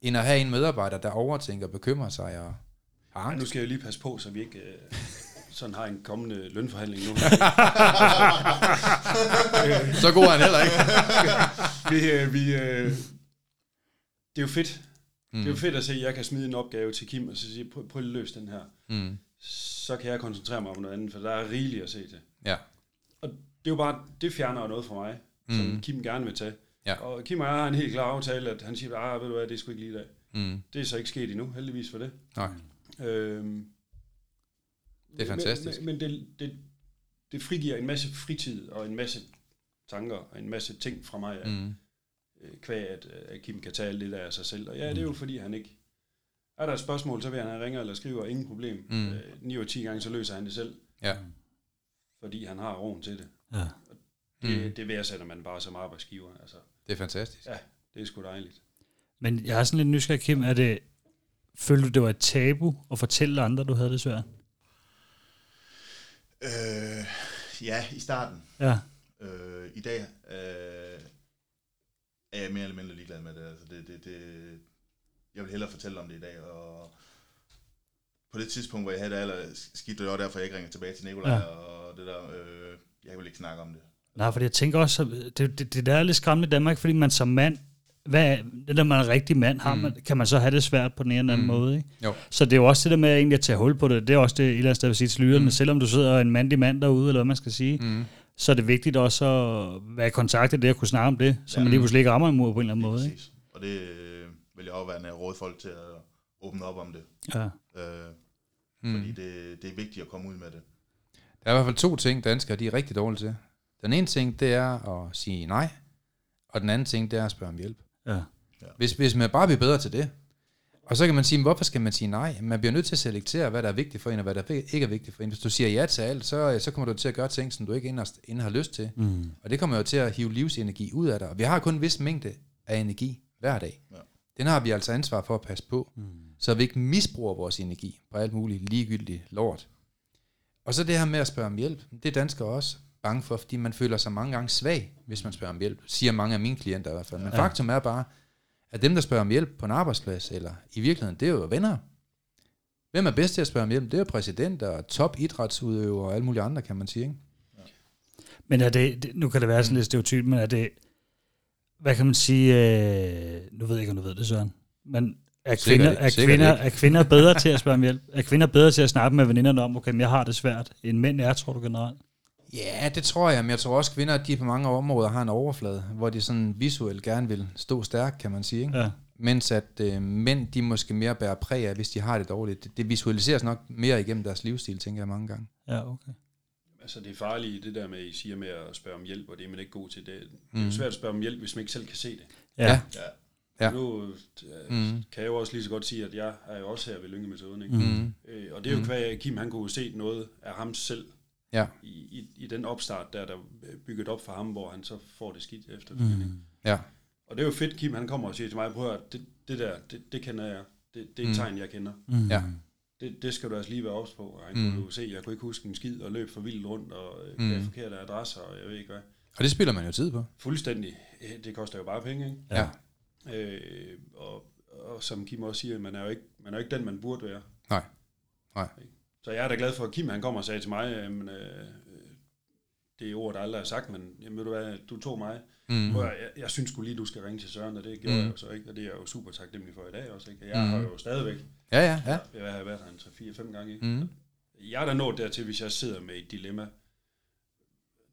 end at have en medarbejder, der overtænker, bekymrer sig og har angst. Nu skal jeg lige passe på, så vi ikke øh, sådan har en kommende lønforhandling nu. Så god er han heller ikke. vi, øh, vi, øh, det er jo fedt. Mm. Det er jo fedt at se, at jeg kan smide en opgave til Kim, og så sige, prøv at løse den her. Mm. Så kan jeg koncentrere mig om noget andet, for der er rigeligt at se til. Ja. Og det er jo bare, det fjerner noget for mig, mm. som Kim gerne vil tage. Ja. Og Kim og jeg har en helt klar aftale, at han siger, ah, ved du hvad, det er sgu ikke lige i dag. Mm. Det er så ikke sket endnu, heldigvis for det. Nej. Øhm, det er fantastisk. Men, men det, det, det frigiver en masse fritid, og en masse tanker, og en masse ting fra mig, mm. kvæg at, at Kim kan tage lidt af sig selv. Og ja, det er jo fordi, han ikke... Er der et spørgsmål, så vil han have ringer eller skriver, ingen problem. Mm. Øh, ni og ti gange, så løser han det selv. Ja. Fordi han har roen til det. Ja. Det, det værdsætter man bare som arbejdsgiver. Altså. Det er fantastisk. Ja, det er sgu dejligt. Men jeg har sådan lidt nysgerrig, Kim. Er det, følte du, det var et tabu at fortælle andre, du havde det svært? Øh, ja, i starten. Ja. Øh, I dag øh, er jeg mere eller mindre ligeglad med det. Altså det, det, det. Jeg vil hellere fortælle om det i dag. Og på det tidspunkt, hvor jeg havde det aller skidt, det var derfor, jeg ikke ringer tilbage til Nikolaj. Ja. Og det der, øh, jeg vil ikke snakke om det. Nej, for jeg tænker også, det, det, det der er lidt skræmmende i Danmark, fordi man som mand, hvad, når man er en rigtig mand, har man, mm. kan man så have det svært på den ene eller anden mm. måde. Ikke? Så det er jo også det der med at egentlig tage hul på det, det er også det et eller andet sted at sige til lyderne, mm. selvom du sidder en mandig mand derude, eller hvad man skal sige, mm. så er det vigtigt også at være i kontakt med det og kunne snakke om det, så ja, man lige pludselig ikke rammer imod på en eller anden måde. Ikke? Og det øh, vil jeg også være en råd folk til at åbne op om det. Ja. Øh, mm. Fordi det, det er vigtigt at komme ud med det. Der er i hvert fald to ting, danskere de er rigtig dårlige til. Den ene ting, det er at sige nej, og den anden ting, det er at spørge om hjælp. Ja. Hvis, hvis man bare bliver bedre til det, og så kan man sige, hvorfor skal man sige nej? Man bliver nødt til at selektere, hvad der er vigtigt for en, og hvad der ikke er vigtigt for en. Hvis du siger ja til alt, så, så kommer du til at gøre ting, som du ikke inderst inden har lyst til. Mm. Og det kommer jo til at hive livsenergi ud af dig. Og vi har kun en vis mængde af energi hver dag. Ja. Den har vi altså ansvar for at passe på, mm. så vi ikke misbruger vores energi på alt muligt ligegyldigt lort. Og så det her med at spørge om hjælp, det er danskere også bange for, fordi man føler sig mange gange svag, hvis man spørger om hjælp, siger mange af mine klienter i hvert fald. Men ja. Faktum er bare, at dem, der spørger om hjælp på en arbejdsplads, eller i virkeligheden, det er jo venner. Hvem er bedst til at spørge om hjælp? Det er jo præsidenter og topidrætsudøvere og alle mulige andre, kan man sige. Ikke? Ja. Men er det, nu kan det være sådan lidt stereotyp, men er det, hvad kan man sige, øh, nu ved jeg ikke, om du ved det, Søren, men er kvinder, er, kvinder, er kvinder bedre til at spørge om hjælp? Er kvinder bedre til at snakke med veninderne om, okay, jeg har det svært, end mænd er, tror du generelt? Ja, det tror jeg, men jeg tror også, at kvinder, de på mange områder har en overflade, hvor de sådan visuelt gerne vil stå stærkt, kan man sige. Ikke? Ja. Mens at øh, mænd, de måske mere bærer præg af, hvis de har det dårligt. Det, det visualiseres nok mere igennem deres livsstil, tænker jeg mange gange. Ja, okay. Altså det er farligt, det der med, at I siger med at spørge om hjælp, og det er man ikke god til. Det er mm. svært at spørge om hjælp, hvis man ikke selv kan se det. Ja. ja. ja. Nu ja, mm. kan jeg jo også lige så godt sige, at jeg er jo også her ved Lyngemetoden. Ikke? Mm. Øh, og det er jo kvæg, Kim han kunne se noget af ham selv. Ja. I, i, i den opstart, der er der bygget op for ham, hvor han så får det skidt efter. Mm. Ja. Og det er jo fedt, Kim, han kommer og siger til mig, prøv at høre, det, det der, det, det kender jeg. Det, det er et mm. tegn, jeg kender. Mm. Ja. Det, det skal du altså lige være ops på. Jeg kunne mm. jo se, jeg kunne ikke huske en skid, og løb for vildt rundt, og gav mm. forkerte adresser, og jeg ved ikke hvad. Og det spiller man jo tid på. Fuldstændig. Det koster jo bare penge, ikke? Ja. Øh, og, og som Kim også siger, man er jo ikke, man er jo ikke den, man burde være. Nej. Nej. Så jeg er da glad for, at Kim han kommer og sagde til mig, øh, øh, det er ord, der aldrig er sagt, men jamen, ved du hvad, du tog mig. Mm. Jeg, jeg synes sgu lige, du skal ringe til Søren, og det gjorde mm. jeg jo så ikke, og det er jeg jo super taknemmelig for i dag også. Ikke? Jeg mm. har jo stadigvæk, ja, ja, ja. jeg har været her en tre fire fem gange. Ikke? Mm. Jeg er da nået dertil, hvis jeg sidder med et dilemma,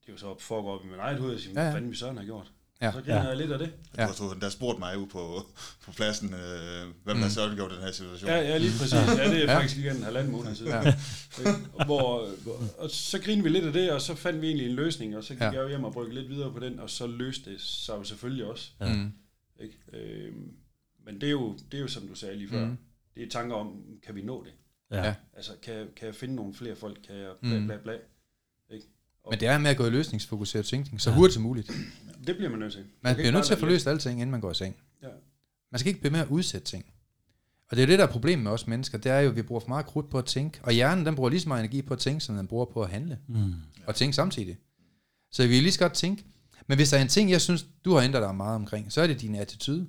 det er jo så foregår op i min eget hoved, og siger, hvad ja, ja. fanden vi Søren har gjort? Ja, så griner ja. jeg lidt af det. Jeg ja. tror, der spurgte mig jo på, på pladsen, øh, hvad man mm. så gjort i den her situation. Ja, ja, lige præcis. Ja, det er faktisk igen en halvanden måned siden. Ja. Hvor, og så griner vi lidt af det, og så fandt vi egentlig en løsning, og så gik ja. jeg jo hjem og brygge lidt videre på den, og så løste det sig jo selvfølgelig også. Ja. Ikke? Øh, men det er, jo, det er jo, som du sagde lige før, mm. det er tanker om, kan vi nå det? Ja. Altså, kan, kan jeg finde nogle flere folk? Kan jeg bla bla bla? Ikke? Men det er med at gå i løsningsfokuseret tænkning, så hurtigt som muligt. Det bliver man nødt til. Man bliver nødt til at få løst alle ting, inden man går i seng. Ja. Man skal ikke blive med at udsætte ting. Og det er jo det, der er problemet med os mennesker, det er jo, at vi bruger for meget krudt på at tænke, og hjernen, den bruger lige så meget energi på at tænke, som den bruger på at handle. Mm. Og tænke samtidig. Så vi kan lige så godt tænke. Men hvis der er en ting, jeg synes, du har ændret dig meget omkring, så er det din attitude.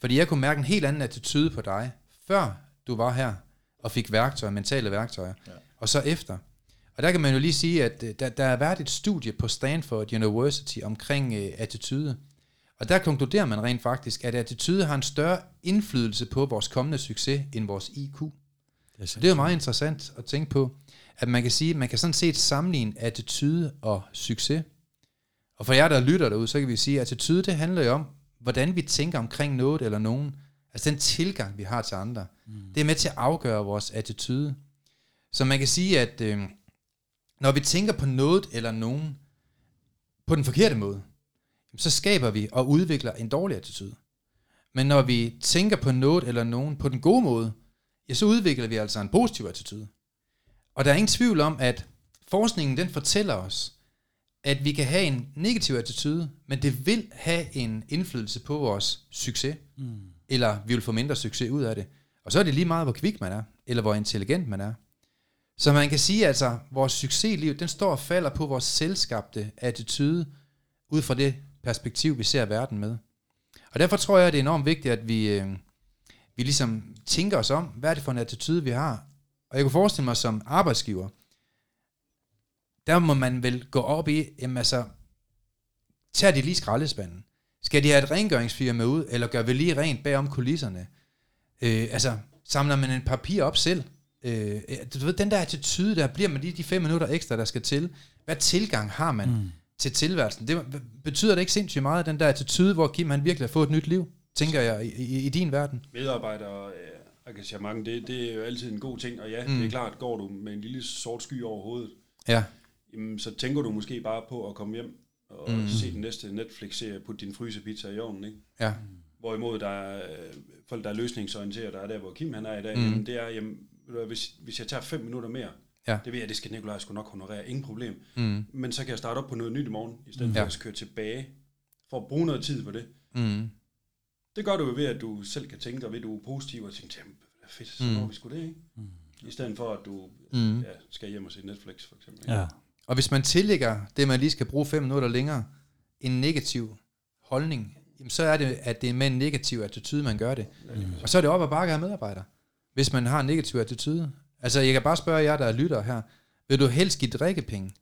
Fordi jeg kunne mærke en helt anden attitude på dig, før du var her, og fik værktøjer, mentale værktøjer, ja. og så efter. Og der kan man jo lige sige, at der, der er været et studie på Stanford University omkring øh, attitude. Og der konkluderer man rent faktisk, at attitude har en større indflydelse på vores kommende succes end vores I Q. Det er, det er jo meget interessant at tænke på, at man kan sige, man kan sådan set sammenligne attitude og succes. Og for jer, der lytter derude, så kan vi sige, at attitude, det handler jo om, hvordan vi tænker omkring noget eller nogen. Altså den tilgang, vi har til andre. Mm. Det er med til at afgøre vores attitude. Så man kan sige, at Øh, når vi tænker på noget eller nogen på den forkerte måde, så skaber vi og udvikler en dårlig attitude. Men når vi tænker på noget eller nogen på den gode måde, ja, så udvikler vi altså en positiv attitude. Og der er ingen tvivl om, at forskningen den fortæller os, at vi kan have en negativ attitude, men det vil have en indflydelse på vores succes, mm. eller vi vil få mindre succes ud af det. Og så er det lige meget, hvor kvik man er, eller hvor intelligent man er. Så man kan sige, altså, at vores succesliv, den står og falder på vores selvskabte attitude, ud fra det perspektiv, vi ser verden med. Og derfor tror jeg, at det er enormt vigtigt, at vi, øh, vi ligesom tænker os om, hvad er det for en attitude, vi har. Og jeg kunne forestille mig, som arbejdsgiver, der må man vel gå op i, jamen altså, tager de lige skraldespanden? Skal de have et rengøringsfirma ud, eller gør vi lige rent bagom kulisserne? Øh, altså, samler man en papir op selv? Øh, du ved, den der attitude der, bliver man lige de fem minutter ekstra, der skal til. Hvad tilgang har man mm. til tilværelsen? Det betyder det ikke sindssygt meget, den der attitude, hvor Kim han virkelig har fået et nyt liv, tænker jeg, i, i, i din verden. Medarbejder og øh, engagement, det, det er jo altid en god ting, og ja, mm. det er klart, går du med en lille sort sky over hovedet, ja. jamen, så tænker du måske bare på at komme hjem og mm. se den næste Netflix-serie, putte din frysepizza i ovnen, ikke? Ja. Hvorimod der er øh, folk, der er løsningsorienteret, der er der, hvor Kim han er i dag, mm. jamen, det er, jamen, Hvis, hvis jeg tager fem minutter mere, ja. det ved jeg, det skal Nikolaj sgu nok honorere, ingen problem. Mm. Men så kan jeg starte op på noget nyt i morgen, i stedet mm. for at køre tilbage, for at bruge noget tid på det. Mm. Det gør du jo ved, at du selv kan tænke, og ved, at du er positiv, og tænke, jamen, fedt, så når mm. vi sgu det, ikke? Mm. I stedet for, at du mm. ja, skal hjem og se Netflix, for eksempel. Ja. Og hvis man tillægger det, man lige skal bruge fem minutter længere, en negativ holdning, jamen, så er det, at det er med en negativ attitude, man gør det. Mm. Og så er det op og bakke af medarbejdere, hvis man har en negativ attitude. Altså, jeg kan bare spørge jer, der er lyttere her, vil du helst give drikkepenge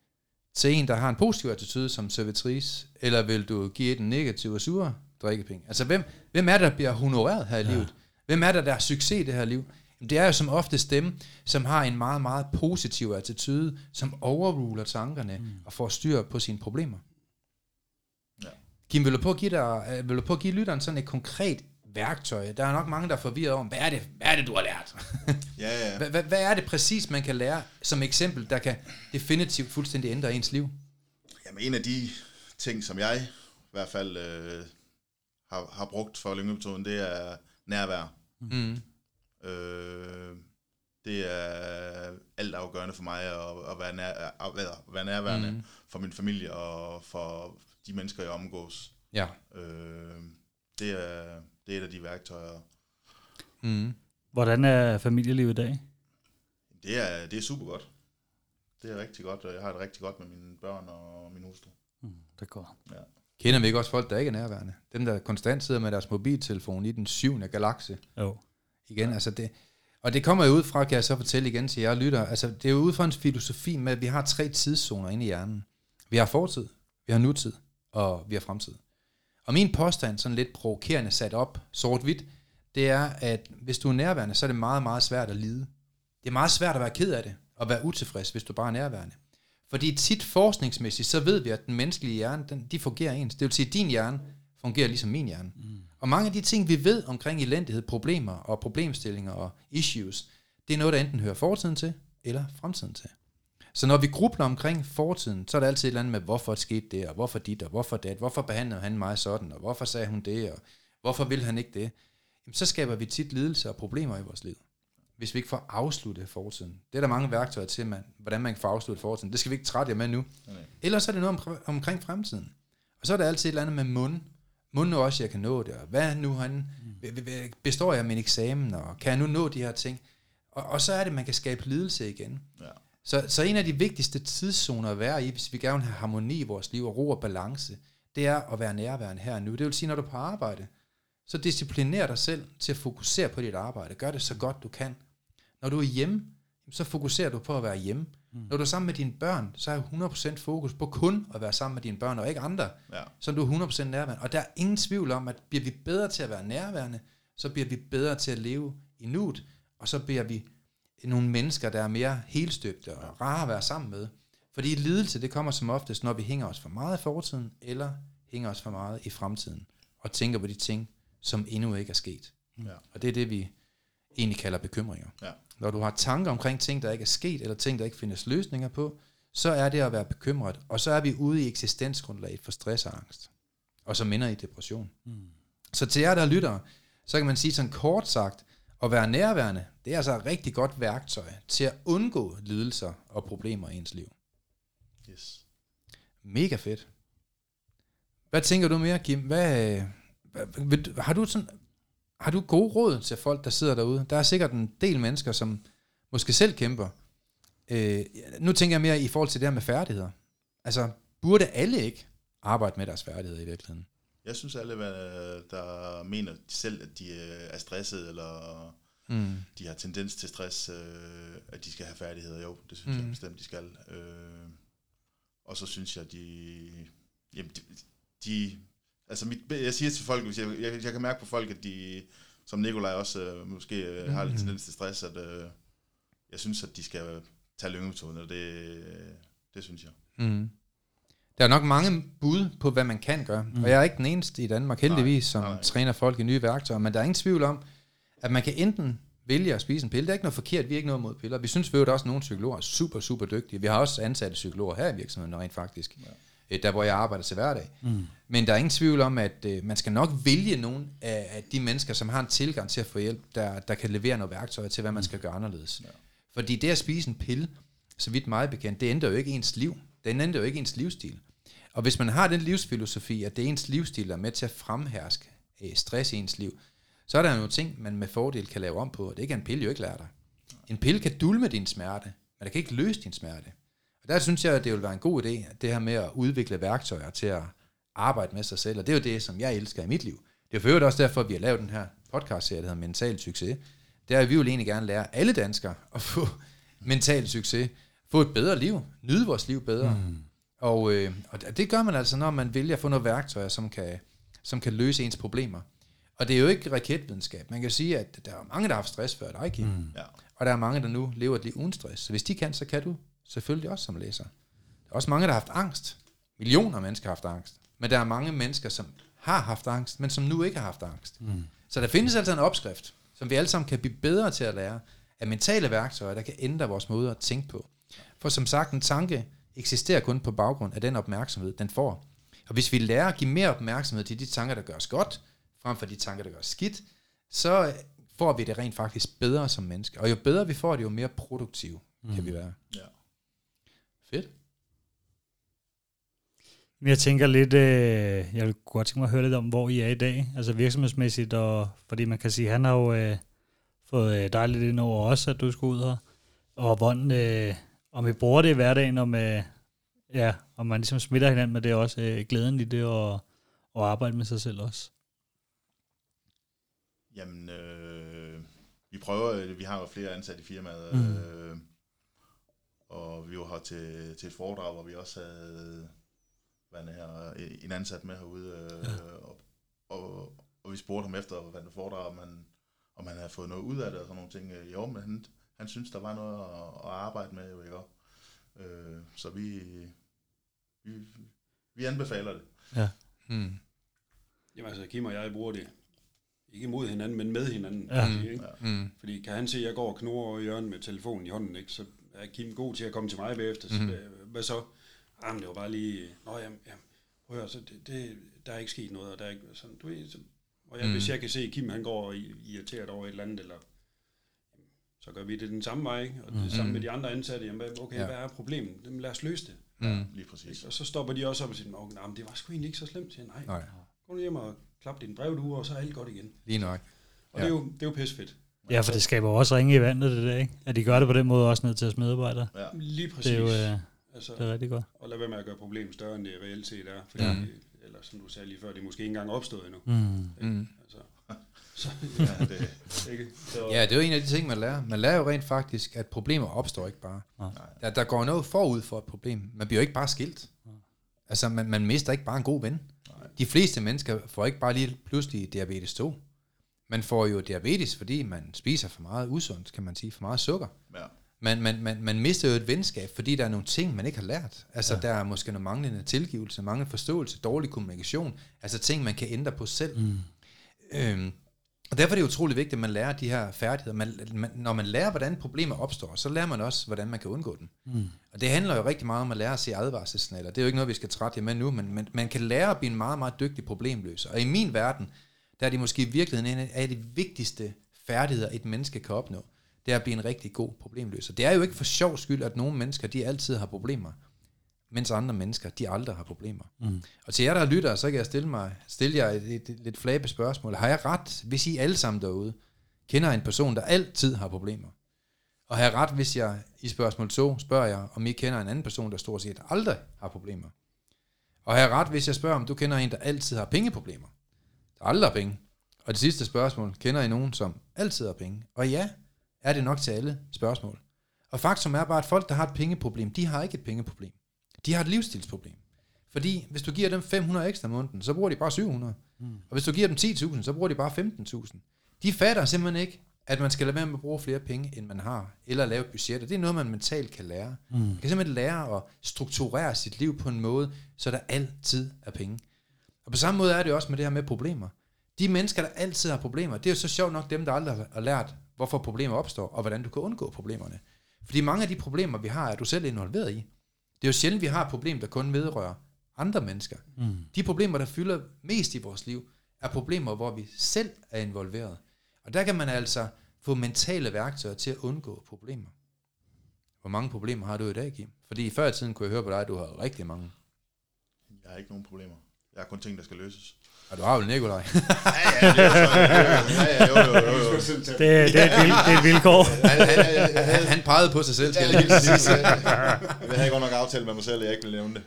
til en, der har en positiv attitude som servitrice, eller vil du give den negative og sure drikkepenge? Altså, hvem, hvem er det, der bliver honoreret her i ja. livet? Hvem er det, der har succes i det her liv? Jamen, det er jo som oftest dem, som har en meget, meget positiv attitude, som overruler tankerne mm. og får styr på sine problemer. Ja. Kim, vil du, på at give dig, vil du på at give lytteren sådan et konkret værktøj? Der er nok mange, der er forvirret om, hvad er det, hvad er det du har lært? ja, ja. Hvad, hvad, hvad er det præcis, man kan lære, som eksempel, der kan definitivt fuldstændig ændre ens liv? Jamen, en af de ting, som jeg i hvert fald øh, har, har brugt for lyngemetoden, det er nærvær. Mm. Øh, det er alt afgørende for mig, at, at, være, nær, at være nærværende mm. for min familie og for de mennesker, jeg omgås. Ja. Øh, det er... Det er et af de værktøjer. Mm. Hvordan er familielivet i dag? Det er, det er super godt. Det er rigtig godt, og jeg har det rigtig godt med mine børn og min hustru. Mm, det er godt. Ja. Kender vi ikke også folk, der ikke er nærværende? Dem, der konstant sidder med deres mobiltelefon i den syvende galakse. Jo. Igen, ja. Altså det... Og det kommer jo ud fra, kan jeg så fortælle igen til jer lytter, altså det er jo ud fra en filosofi med, at vi har tre tidszoner inde i hjernen. Vi har fortid, vi har nutid, og vi har fremtid. Og min påstand, sådan lidt provokerende sat op, sort-hvidt, det er, at hvis du er nærværende, så er det meget, meget svært at lide. Det er meget svært at være ked af det, og være utilfreds, hvis du bare er nærværende. Fordi tit forskningsmæssigt, så ved vi, at den menneskelige hjerne, den, de fungerer ens. Det vil sige, at din hjerne fungerer ligesom min hjerne. Mm. Og mange af de ting, vi ved omkring elendighed, problemer og problemstillinger og issues, det er noget, der enten hører fortiden til, eller fremtiden til. Så når vi grubler omkring fortiden, så er der altid et eller andet med, hvorfor skete det, og hvorfor dit, og hvorfor det, hvorfor behandlede han mig sådan, og hvorfor sagde hun det, og hvorfor ville han ikke det. Jamen, så skaber vi tit lidelse og problemer i vores liv, hvis vi ikke får afsluttet fortiden. Det er der mange værktøjer til, man, hvordan man kan få afsluttet fortiden. Det skal vi ikke trætte jer med nu. Okay. Ellers er det noget om, omkring fremtiden. Og så er der altid et eller andet med mund. Må nu også, jeg kan nå det, og hvad nu han, består jeg min eksamen, og kan jeg nu nå de her ting? Og, og så er det, man kan skabe lidelse igen. Ja. Så, så en af de vigtigste tidszoner at være i, hvis vi gerne vil have harmoni i vores liv, og ro og balance, det er at være nærværende her og nu. Det vil sige, når du er på arbejde, så disciplinér dig selv til at fokusere på dit arbejde. Gør det så godt, du kan. Når du er hjemme, så fokuserer du på at være hjemme. Når du er sammen med dine børn, så er hundrede procent fokus på kun at være sammen med dine børn, og ikke andre, ja. Så du er hundrede procent nærværende. Og der er ingen tvivl om, at bliver vi bedre til at være nærværende, så bliver vi bedre til at leve i nuet, og så bliver vi nogle mennesker, der er mere helstøbte og rare at være sammen med. Fordi lidelse, det kommer som oftest, når vi hænger os for meget i fortiden, eller hænger os for meget i fremtiden, og tænker på de ting, som endnu ikke er sket. Ja. Og det er det, vi egentlig kalder bekymringer. Ja. Når du har tanker omkring ting, der ikke er sket, eller ting, der ikke findes løsninger på, så er det at være bekymret, og så er vi ude i eksistensgrundlaget for stress og angst, og så minder i depression. Mm. Så til jer, der lytter, så kan man sige sådan kort sagt, at være nærværende, det er altså et rigtig godt værktøj til at undgå lidelser og problemer i ens liv. Yes. Mega fedt. Hvad tænker du mere, Kim? Hvad, hvad, har du sådan... Har du gode råd til folk, der sidder derude? Der er sikkert en del mennesker, som måske selv kæmper. Øh, nu tænker jeg mere i forhold til det her med færdigheder. Altså, burde alle ikke arbejde med deres færdigheder i virkeligheden? Jeg synes alle, der mener selv, at de er stresset, eller mm. de har tendens til stress, at de skal have færdigheder. Jo, det synes mm. jeg bestemt, de skal. Og så synes jeg, de... Jamen, de, de Altså mit, jeg siger til folk, hvis jeg, jeg, jeg kan mærke på folk, at de, som Nikolaj også øh, måske øh, mm-hmm. har lidt tendens til stress, at øh, jeg synes, at de skal tage lyngemetoden, og det, det synes jeg. Mm. Der er nok mange bud på, hvad man kan gøre, mm. og jeg er ikke den eneste i Danmark, heldigvis, som nej, nej. træner folk i nye værktøjer, men der er ingen tvivl om, at man kan enten vælge at spise en pille. Det er ikke noget forkert, vi er ikke noget mod piller. Vi synes, vi er også nogle psykologer er super, super dygtige. Vi har også ansatte psykologer her i virksomheden rent faktisk. Ja. Der hvor jeg arbejder til hverdag. Mm. Men der er ingen tvivl om, at øh, man skal nok vælge nogle af, af de mennesker, som har en tilgang til at få hjælp, der, der kan levere noget værktøj til, hvad man skal gøre anderledes. Ja. Fordi det at spise en pille, så vidt meget bekendt, det ændrer jo ikke ens liv. Det ændrer jo ikke ens livsstil. Og hvis man har den livsfilosofi, at det er ens livsstil, der er med til at fremherske øh, stress i ens liv, så er der nogle ting, man med fordel kan lave om på, og det kan en pille jo ikke lære dig. En pille kan dulme din smerte, men der kan ikke løse din smerte. Og der synes jeg, at det vil være en god idé, det her med at udvikle værktøjer til at arbejde med sig selv. Og det er jo det, som jeg elsker i mit liv. Det er for øvrigt også derfor, at vi har lavet den her podcastserie, der hedder Mental Succes. Der vil vi jo egentlig gerne lære alle danskere at få mental succes. Få et bedre liv. Nyde vores liv bedre. Mm. Og, øh, og det gør man altså, når man vælger at få nogle værktøjer, som kan, som kan løse ens problemer. Og det er jo ikke raketvidenskab. Man kan sige, at der er mange, der har haft stress før dig, Kim. Mm. Og der er mange, der nu lever et liv uden stress. Så hvis de kan, så kan du. Selvfølgelig også som læser. Der er også mange, der har haft angst. Millioner af mennesker har haft angst. Men der er mange mennesker, som har haft angst, men som nu ikke har haft angst. Mm. Så der findes altså en opskrift, som vi alle sammen kan blive bedre til at lære, af mentale værktøjer, der kan ændre vores måde at tænke på. For som sagt, en tanke eksisterer kun på baggrund af den opmærksomhed, den får. Og hvis vi lærer at give mere opmærksomhed til de tanker, der gør os godt, frem for de tanker, der gør os skidt, så får vi det rent faktisk bedre som mennesker. Og jo bedre vi får det, jo mere produktive mm. kan vi være. Ja. Fedt. Jeg tænker lidt, øh, jeg vil godt tænke mig at høre lidt om, hvor I er i dag, altså virksomhedsmæssigt, og fordi man kan sige, han har jo øh, fået dig lidt ind over os, at du skulle ud her, og hvordan, øh, om I bruger det i hverdagen, om, øh, Ja, og man ligesom smitter hinanden med det også, øh, glæden i det, og, og arbejde med sig selv også. Jamen, øh, vi prøver, vi har jo flere ansatte i firmaet, mm. øh, og vi var her til, til et foredrag, hvor vi også havde her, en ansat med herude, øh, ja. og, og, og vi spurgte ham efter, hvad det foredrag, om han, om han havde fået noget ud af det, og sådan nogle ting. Jo, men han, han synes der var noget at, at arbejde med, jo ikke også? Øh, så vi, vi, vi anbefaler det. Ja. Hmm. Jamen altså, Kim og jeg bruger det ikke imod hinanden, men med hinanden. Ja. Sige, ikke? Ja. Mm. Fordi kan han se, at jeg går og knurrer over hjørnet med telefonen i hånden, ikke? Så er Kim god til at komme til mig bagefter. Mm. Så, hvad så? Jamen, det var bare lige... Nå, jamen, jamen hør, så det, det, der er ikke sket noget, og der er ikke... Sådan, du ved, så, og jeg, mm. hvis jeg kan se, at Kim han går og irriteret over et eller andet, eller... Så gør vi det den samme vej, ikke? Og det mm. samme med de andre ansatte. Jamen, okay, ja. Hvad er problemet? Jamen, lad os løse det. Mm. Lige præcis. Og så stopper de også op og siger, okay, nah, men det var sgu egentlig ikke så slemt. Siger, nej, nej. Gå nu hjem og klap din brevduer, og så er alt godt igen. Lige nok. Og ja. det er jo, det er jo pissefedt. Ja, for det skaber også ringe i vandet, det der, ikke? At de gør det på den måde også ned til os medarbejdere. Ja. Lige præcis. Det er jo øh, altså, det er rigtig godt. Og lad være med at gøre problemet større, end det reelt set er. Fordi, mm. eller som du sagde lige før, det er måske ikke engang opstået endnu. Mm. Mm. Altså... Så, ja, det, ikke? Så. Ja, det er jo en af de ting, man lærer. Man lærer jo rent faktisk, at problemer opstår ikke bare. Nej. Der, der går noget forud for et problem. Man bliver jo ikke bare skilt. Nej. Altså, man, man mister ikke bare en god ven. Nej. De fleste mennesker får ikke bare lige pludselig diabetes to. Man får jo diabetes, fordi man spiser for meget usundt, kan man sige, for meget sukker. Ja. Man, man, man, man mister jo et venskab, fordi der er nogle ting, man ikke har lært. Altså, ja. Der er måske noget manglende tilgivelse, manglende forståelse, dårlig kommunikation. Altså ting, man kan ændre på selv. Mm. Øhm, Og derfor er det utrolig vigtigt, at man lærer de her færdigheder. Man, man, når man lærer, hvordan problemer opstår, så lærer man også, hvordan man kan undgå dem. Mm. Og det handler jo rigtig meget om at lære at se advarselssignaler. Det er jo ikke noget, vi skal trætte jer med nu, men man, man kan lære at blive en meget, meget dygtig problemløser. Og i min verden, der er det måske i virkeligheden en af de vigtigste færdigheder, et menneske kan opnå. Det er at blive en rigtig god problemløser. Det er jo ikke for sjov skyld, at nogle mennesker, de altid har problemer, mens andre mennesker, de aldrig har problemer. Mm. Og til jer, der lytter, så kan jeg stille, mig, stille jer et, et, et lidt flabe spørgsmål. Har jeg ret, hvis I alle sammen derude kender en person, der altid har problemer? Og har jeg ret, hvis jeg i spørgsmål to spørger jeg, om I kender en anden person, der stort set aldrig har problemer? Og har jeg ret, hvis jeg spørger, om du kender en, der altid har pengeproblemer? Der aldrig har penge. Og det sidste spørgsmål, kender I nogen, som altid har penge? Og ja, er det nok til alle spørgsmål. Og faktum er bare, at folk, der har et pengeproblem, de har ikke et pengeproblem. De har et livsstilsproblem. Fordi hvis du giver dem fem hundrede ekstra om måneden, så bruger de bare syv hundrede. Mm. Og hvis du giver dem ti tusind, så bruger de bare femten tusind. De fatter simpelthen ikke, at man skal lade være med at bruge flere penge, end man har, eller lave budgetter. Det er noget, man mentalt kan lære. Mm. Man kan simpelthen lære at strukturere sit liv på en måde, så der altid er penge. Og på samme måde er det også med det her med problemer. De mennesker, der altid har problemer, det er jo så sjovt nok dem, der aldrig har lært, hvorfor problemer opstår, og hvordan du kan undgå problemerne. Fordi mange af de problemer, vi har, er du selv involveret i. Det er jo sjældent, vi har et problem, der kun vedrører andre mennesker. Mm. De problemer, der fylder mest i vores liv, er problemer, hvor vi selv er involveret. Og der kan man altså få mentale værktøjer til at undgå problemer. Hvor mange problemer har du i dag, Kim? Fordi i før i tiden kunne jeg høre på dig, at du har rigtig mange. Jeg har ikke nogen problemer. Jeg har kun ting, der skal løses. Og du har vel Nikolaj? Ja, ja, det er det er et vilkår. han, han, han, han pegede på sig selv, skal jeg lige sige. Jeg havde godt nok aftalt med mig selv, at jeg ikke ville nævne det.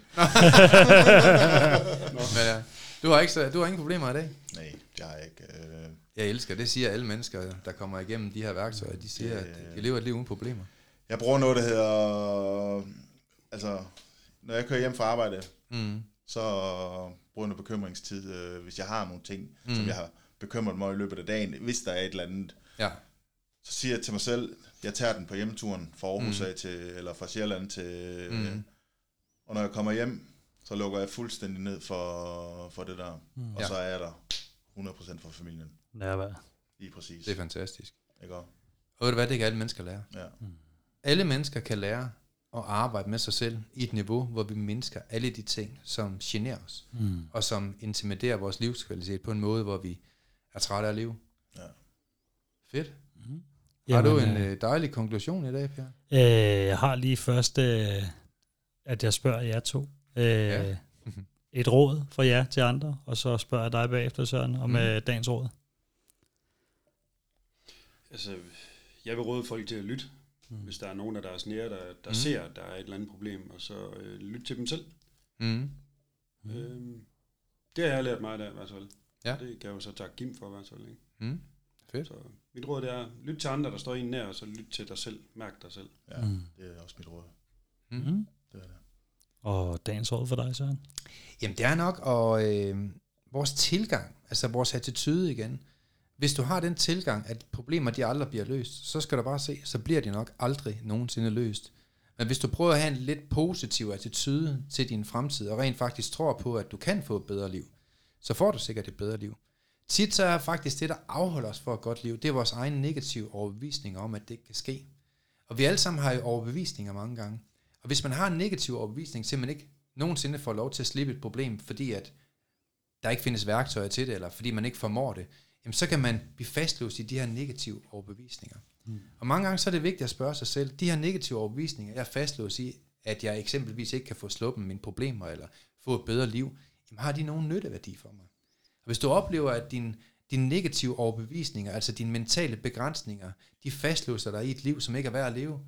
Men, ja. du, har ikke så, du har ingen problemer i dag? Nej, det har jeg ikke. Øh... Jeg elsker, det siger alle mennesker, der kommer igennem de her værktøjer. De siger, det, at de lever et liv uden problemer. Jeg bruger noget, der hedder... Altså, når jeg kører hjem fra arbejde, mm. så... bruger noget bekymringstid, øh, hvis jeg har nogle ting, mm. som jeg har bekymret mig i løbet af dagen, hvis der er et eller andet. Ja. Så siger jeg til mig selv, jeg tager den på hjemturen fra Aarhus mm. af til, eller fra Sjælland til, mm. øh, og når jeg kommer hjem, så lukker jeg fuldstændig ned for, for det der, mm. og ja. Så er jeg der hundrede procent for familien. Ja, lige præcis. Det er fantastisk. Ikke? Og ved du hvad, det kan alle mennesker lære. Ja. Mm. Alle mennesker kan lære at arbejde med sig selv i et niveau, hvor vi mindsker alle de ting, som generer os, mm. og som intimiderer vores livskvalitet på en måde, hvor vi er trætte af liv. Ja. Fedt. Mm. Har Jamen, du en øh, dejlig konklusion i dag, Per? Øh, jeg har lige først, øh, at jeg spørger jer to. Øh, ja. Et råd fra jer til andre, og så spørger jeg dig bagefter, Søren, om mm. øh, dagens råd. Altså, jeg vil råde folk til at lytte. Mm. Hvis der er nogen af deres nære, der, der mm. ser, at der er et eller andet problem, og så øh, lyt til dem selv. Mm. Mm. Øhm, det har jeg lært mig der i hvert fald. Ja. Det kan jeg jo så takke Kim for i hvert fald. Ikke? Mm. Fedt. Så mit råd det er, lyt til andre, der står en nær, og så lyt til dig selv. Mærk dig selv. Ja, mm. det er også mit råd. Mm-hmm. Det er det. Og dagens råd for dig, Søren? Jamen det er nok, og øh, vores tilgang, altså vores attitude igen. Hvis du har den tilgang, at problemer de aldrig bliver løst, så skal du bare se, så bliver de nok aldrig nogensinde løst. Men hvis du prøver at have en lidt positiv attitude til din fremtid, og rent faktisk tror på, at du kan få et bedre liv, så får du sikkert et bedre liv. Tit så er faktisk det, der afholder os for et godt liv, det er vores egen negative overbevisninger om, at det ikke kan ske. Og vi alle sammen har jo overbevisninger mange gange. Og hvis man har en negativ overbevisning, så man ikke nogensinde får lov til at slippe et problem, fordi at der ikke findes værktøjer til det, eller fordi man ikke formår det, jamen så kan man blive fastlåst i de her negative overbevisninger. Mm. Og mange gange så er det vigtigt at spørge sig selv, de her negative overbevisninger, jeg er fastlåst i, at jeg eksempelvis ikke kan få sluppet mine problemer, eller få et bedre liv, jamen har de nogen nytteværdi for mig? Og hvis du oplever, at din, dine negative overbevisninger, altså dine mentale begrænsninger, de fastlåser dig i et liv, som ikke er værd at leve,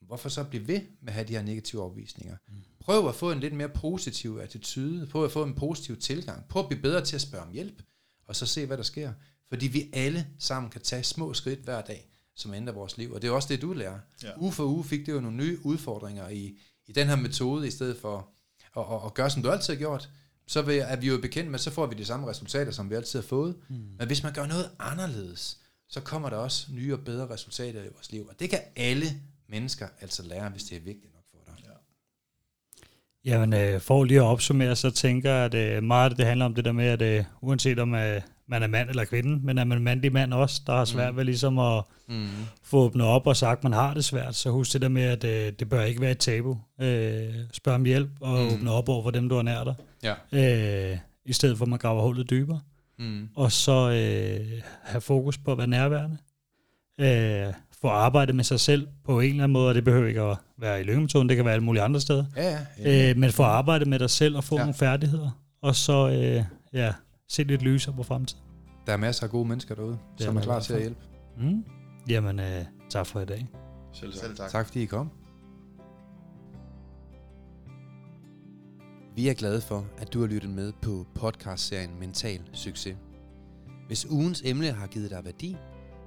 hvorfor så blive ved med at have de her negative overbevisninger? Mm. Prøv at få en lidt mere positiv attitude, prøv at få en positiv tilgang, prøv at blive bedre til at spørge om hjælp, og så se, hvad der sker. Fordi vi alle sammen kan tage små skridt hver dag, som ændrer vores liv. Og det er også det, du lærer. Ja. Uge for uge fik det jo nogle nye udfordringer i, i den her metode, i stedet for at, at, at gøre, som du altid har gjort. Så er vi jo bekendt med, så får vi de samme resultater, som vi altid har fået. Mm. Men hvis man gør noget anderledes, så kommer der også nye og bedre resultater i vores liv. Og det kan alle mennesker altså lære, hvis det er vigtigt nok for dig. Ja. Jamen, øh, for lige at opsummere, så tænker jeg, at øh, meget det handler om det der med, at øh, uanset om øh, man er mand eller kvinde, men er man mandlig mand også, der har svært ved ligesom at mm. få åbnet op og sagt, at man har det svært, så husk det der med, at øh, det bør ikke være et tabu. Øh, spørg om hjælp og mm. åbne op over for dem, du er nær dig. Ja. Øh, I stedet for, at man graver hullet dybere. Mm. Og så øh, have fokus på at være nærværende. Øh, for at arbejde med sig selv på en eller anden måde, og det behøver ikke at være i lyngemetoden, det kan være alle mulige andre steder, ja, ja, ja. Øh, men for at arbejde med dig selv og få ja. nogle færdigheder, og så øh, ja, se lidt lysere på fremtiden. Der er masser af gode mennesker derude, det som er, er klar til at hjælpe. Mm. Jamen, øh, tak for i dag. Selv tak. Selv tak. Tak fordi I kom. Vi er glade for, at du har lyttet med på podcastserien Mental Succes. Hvis ugens emne har givet dig værdi,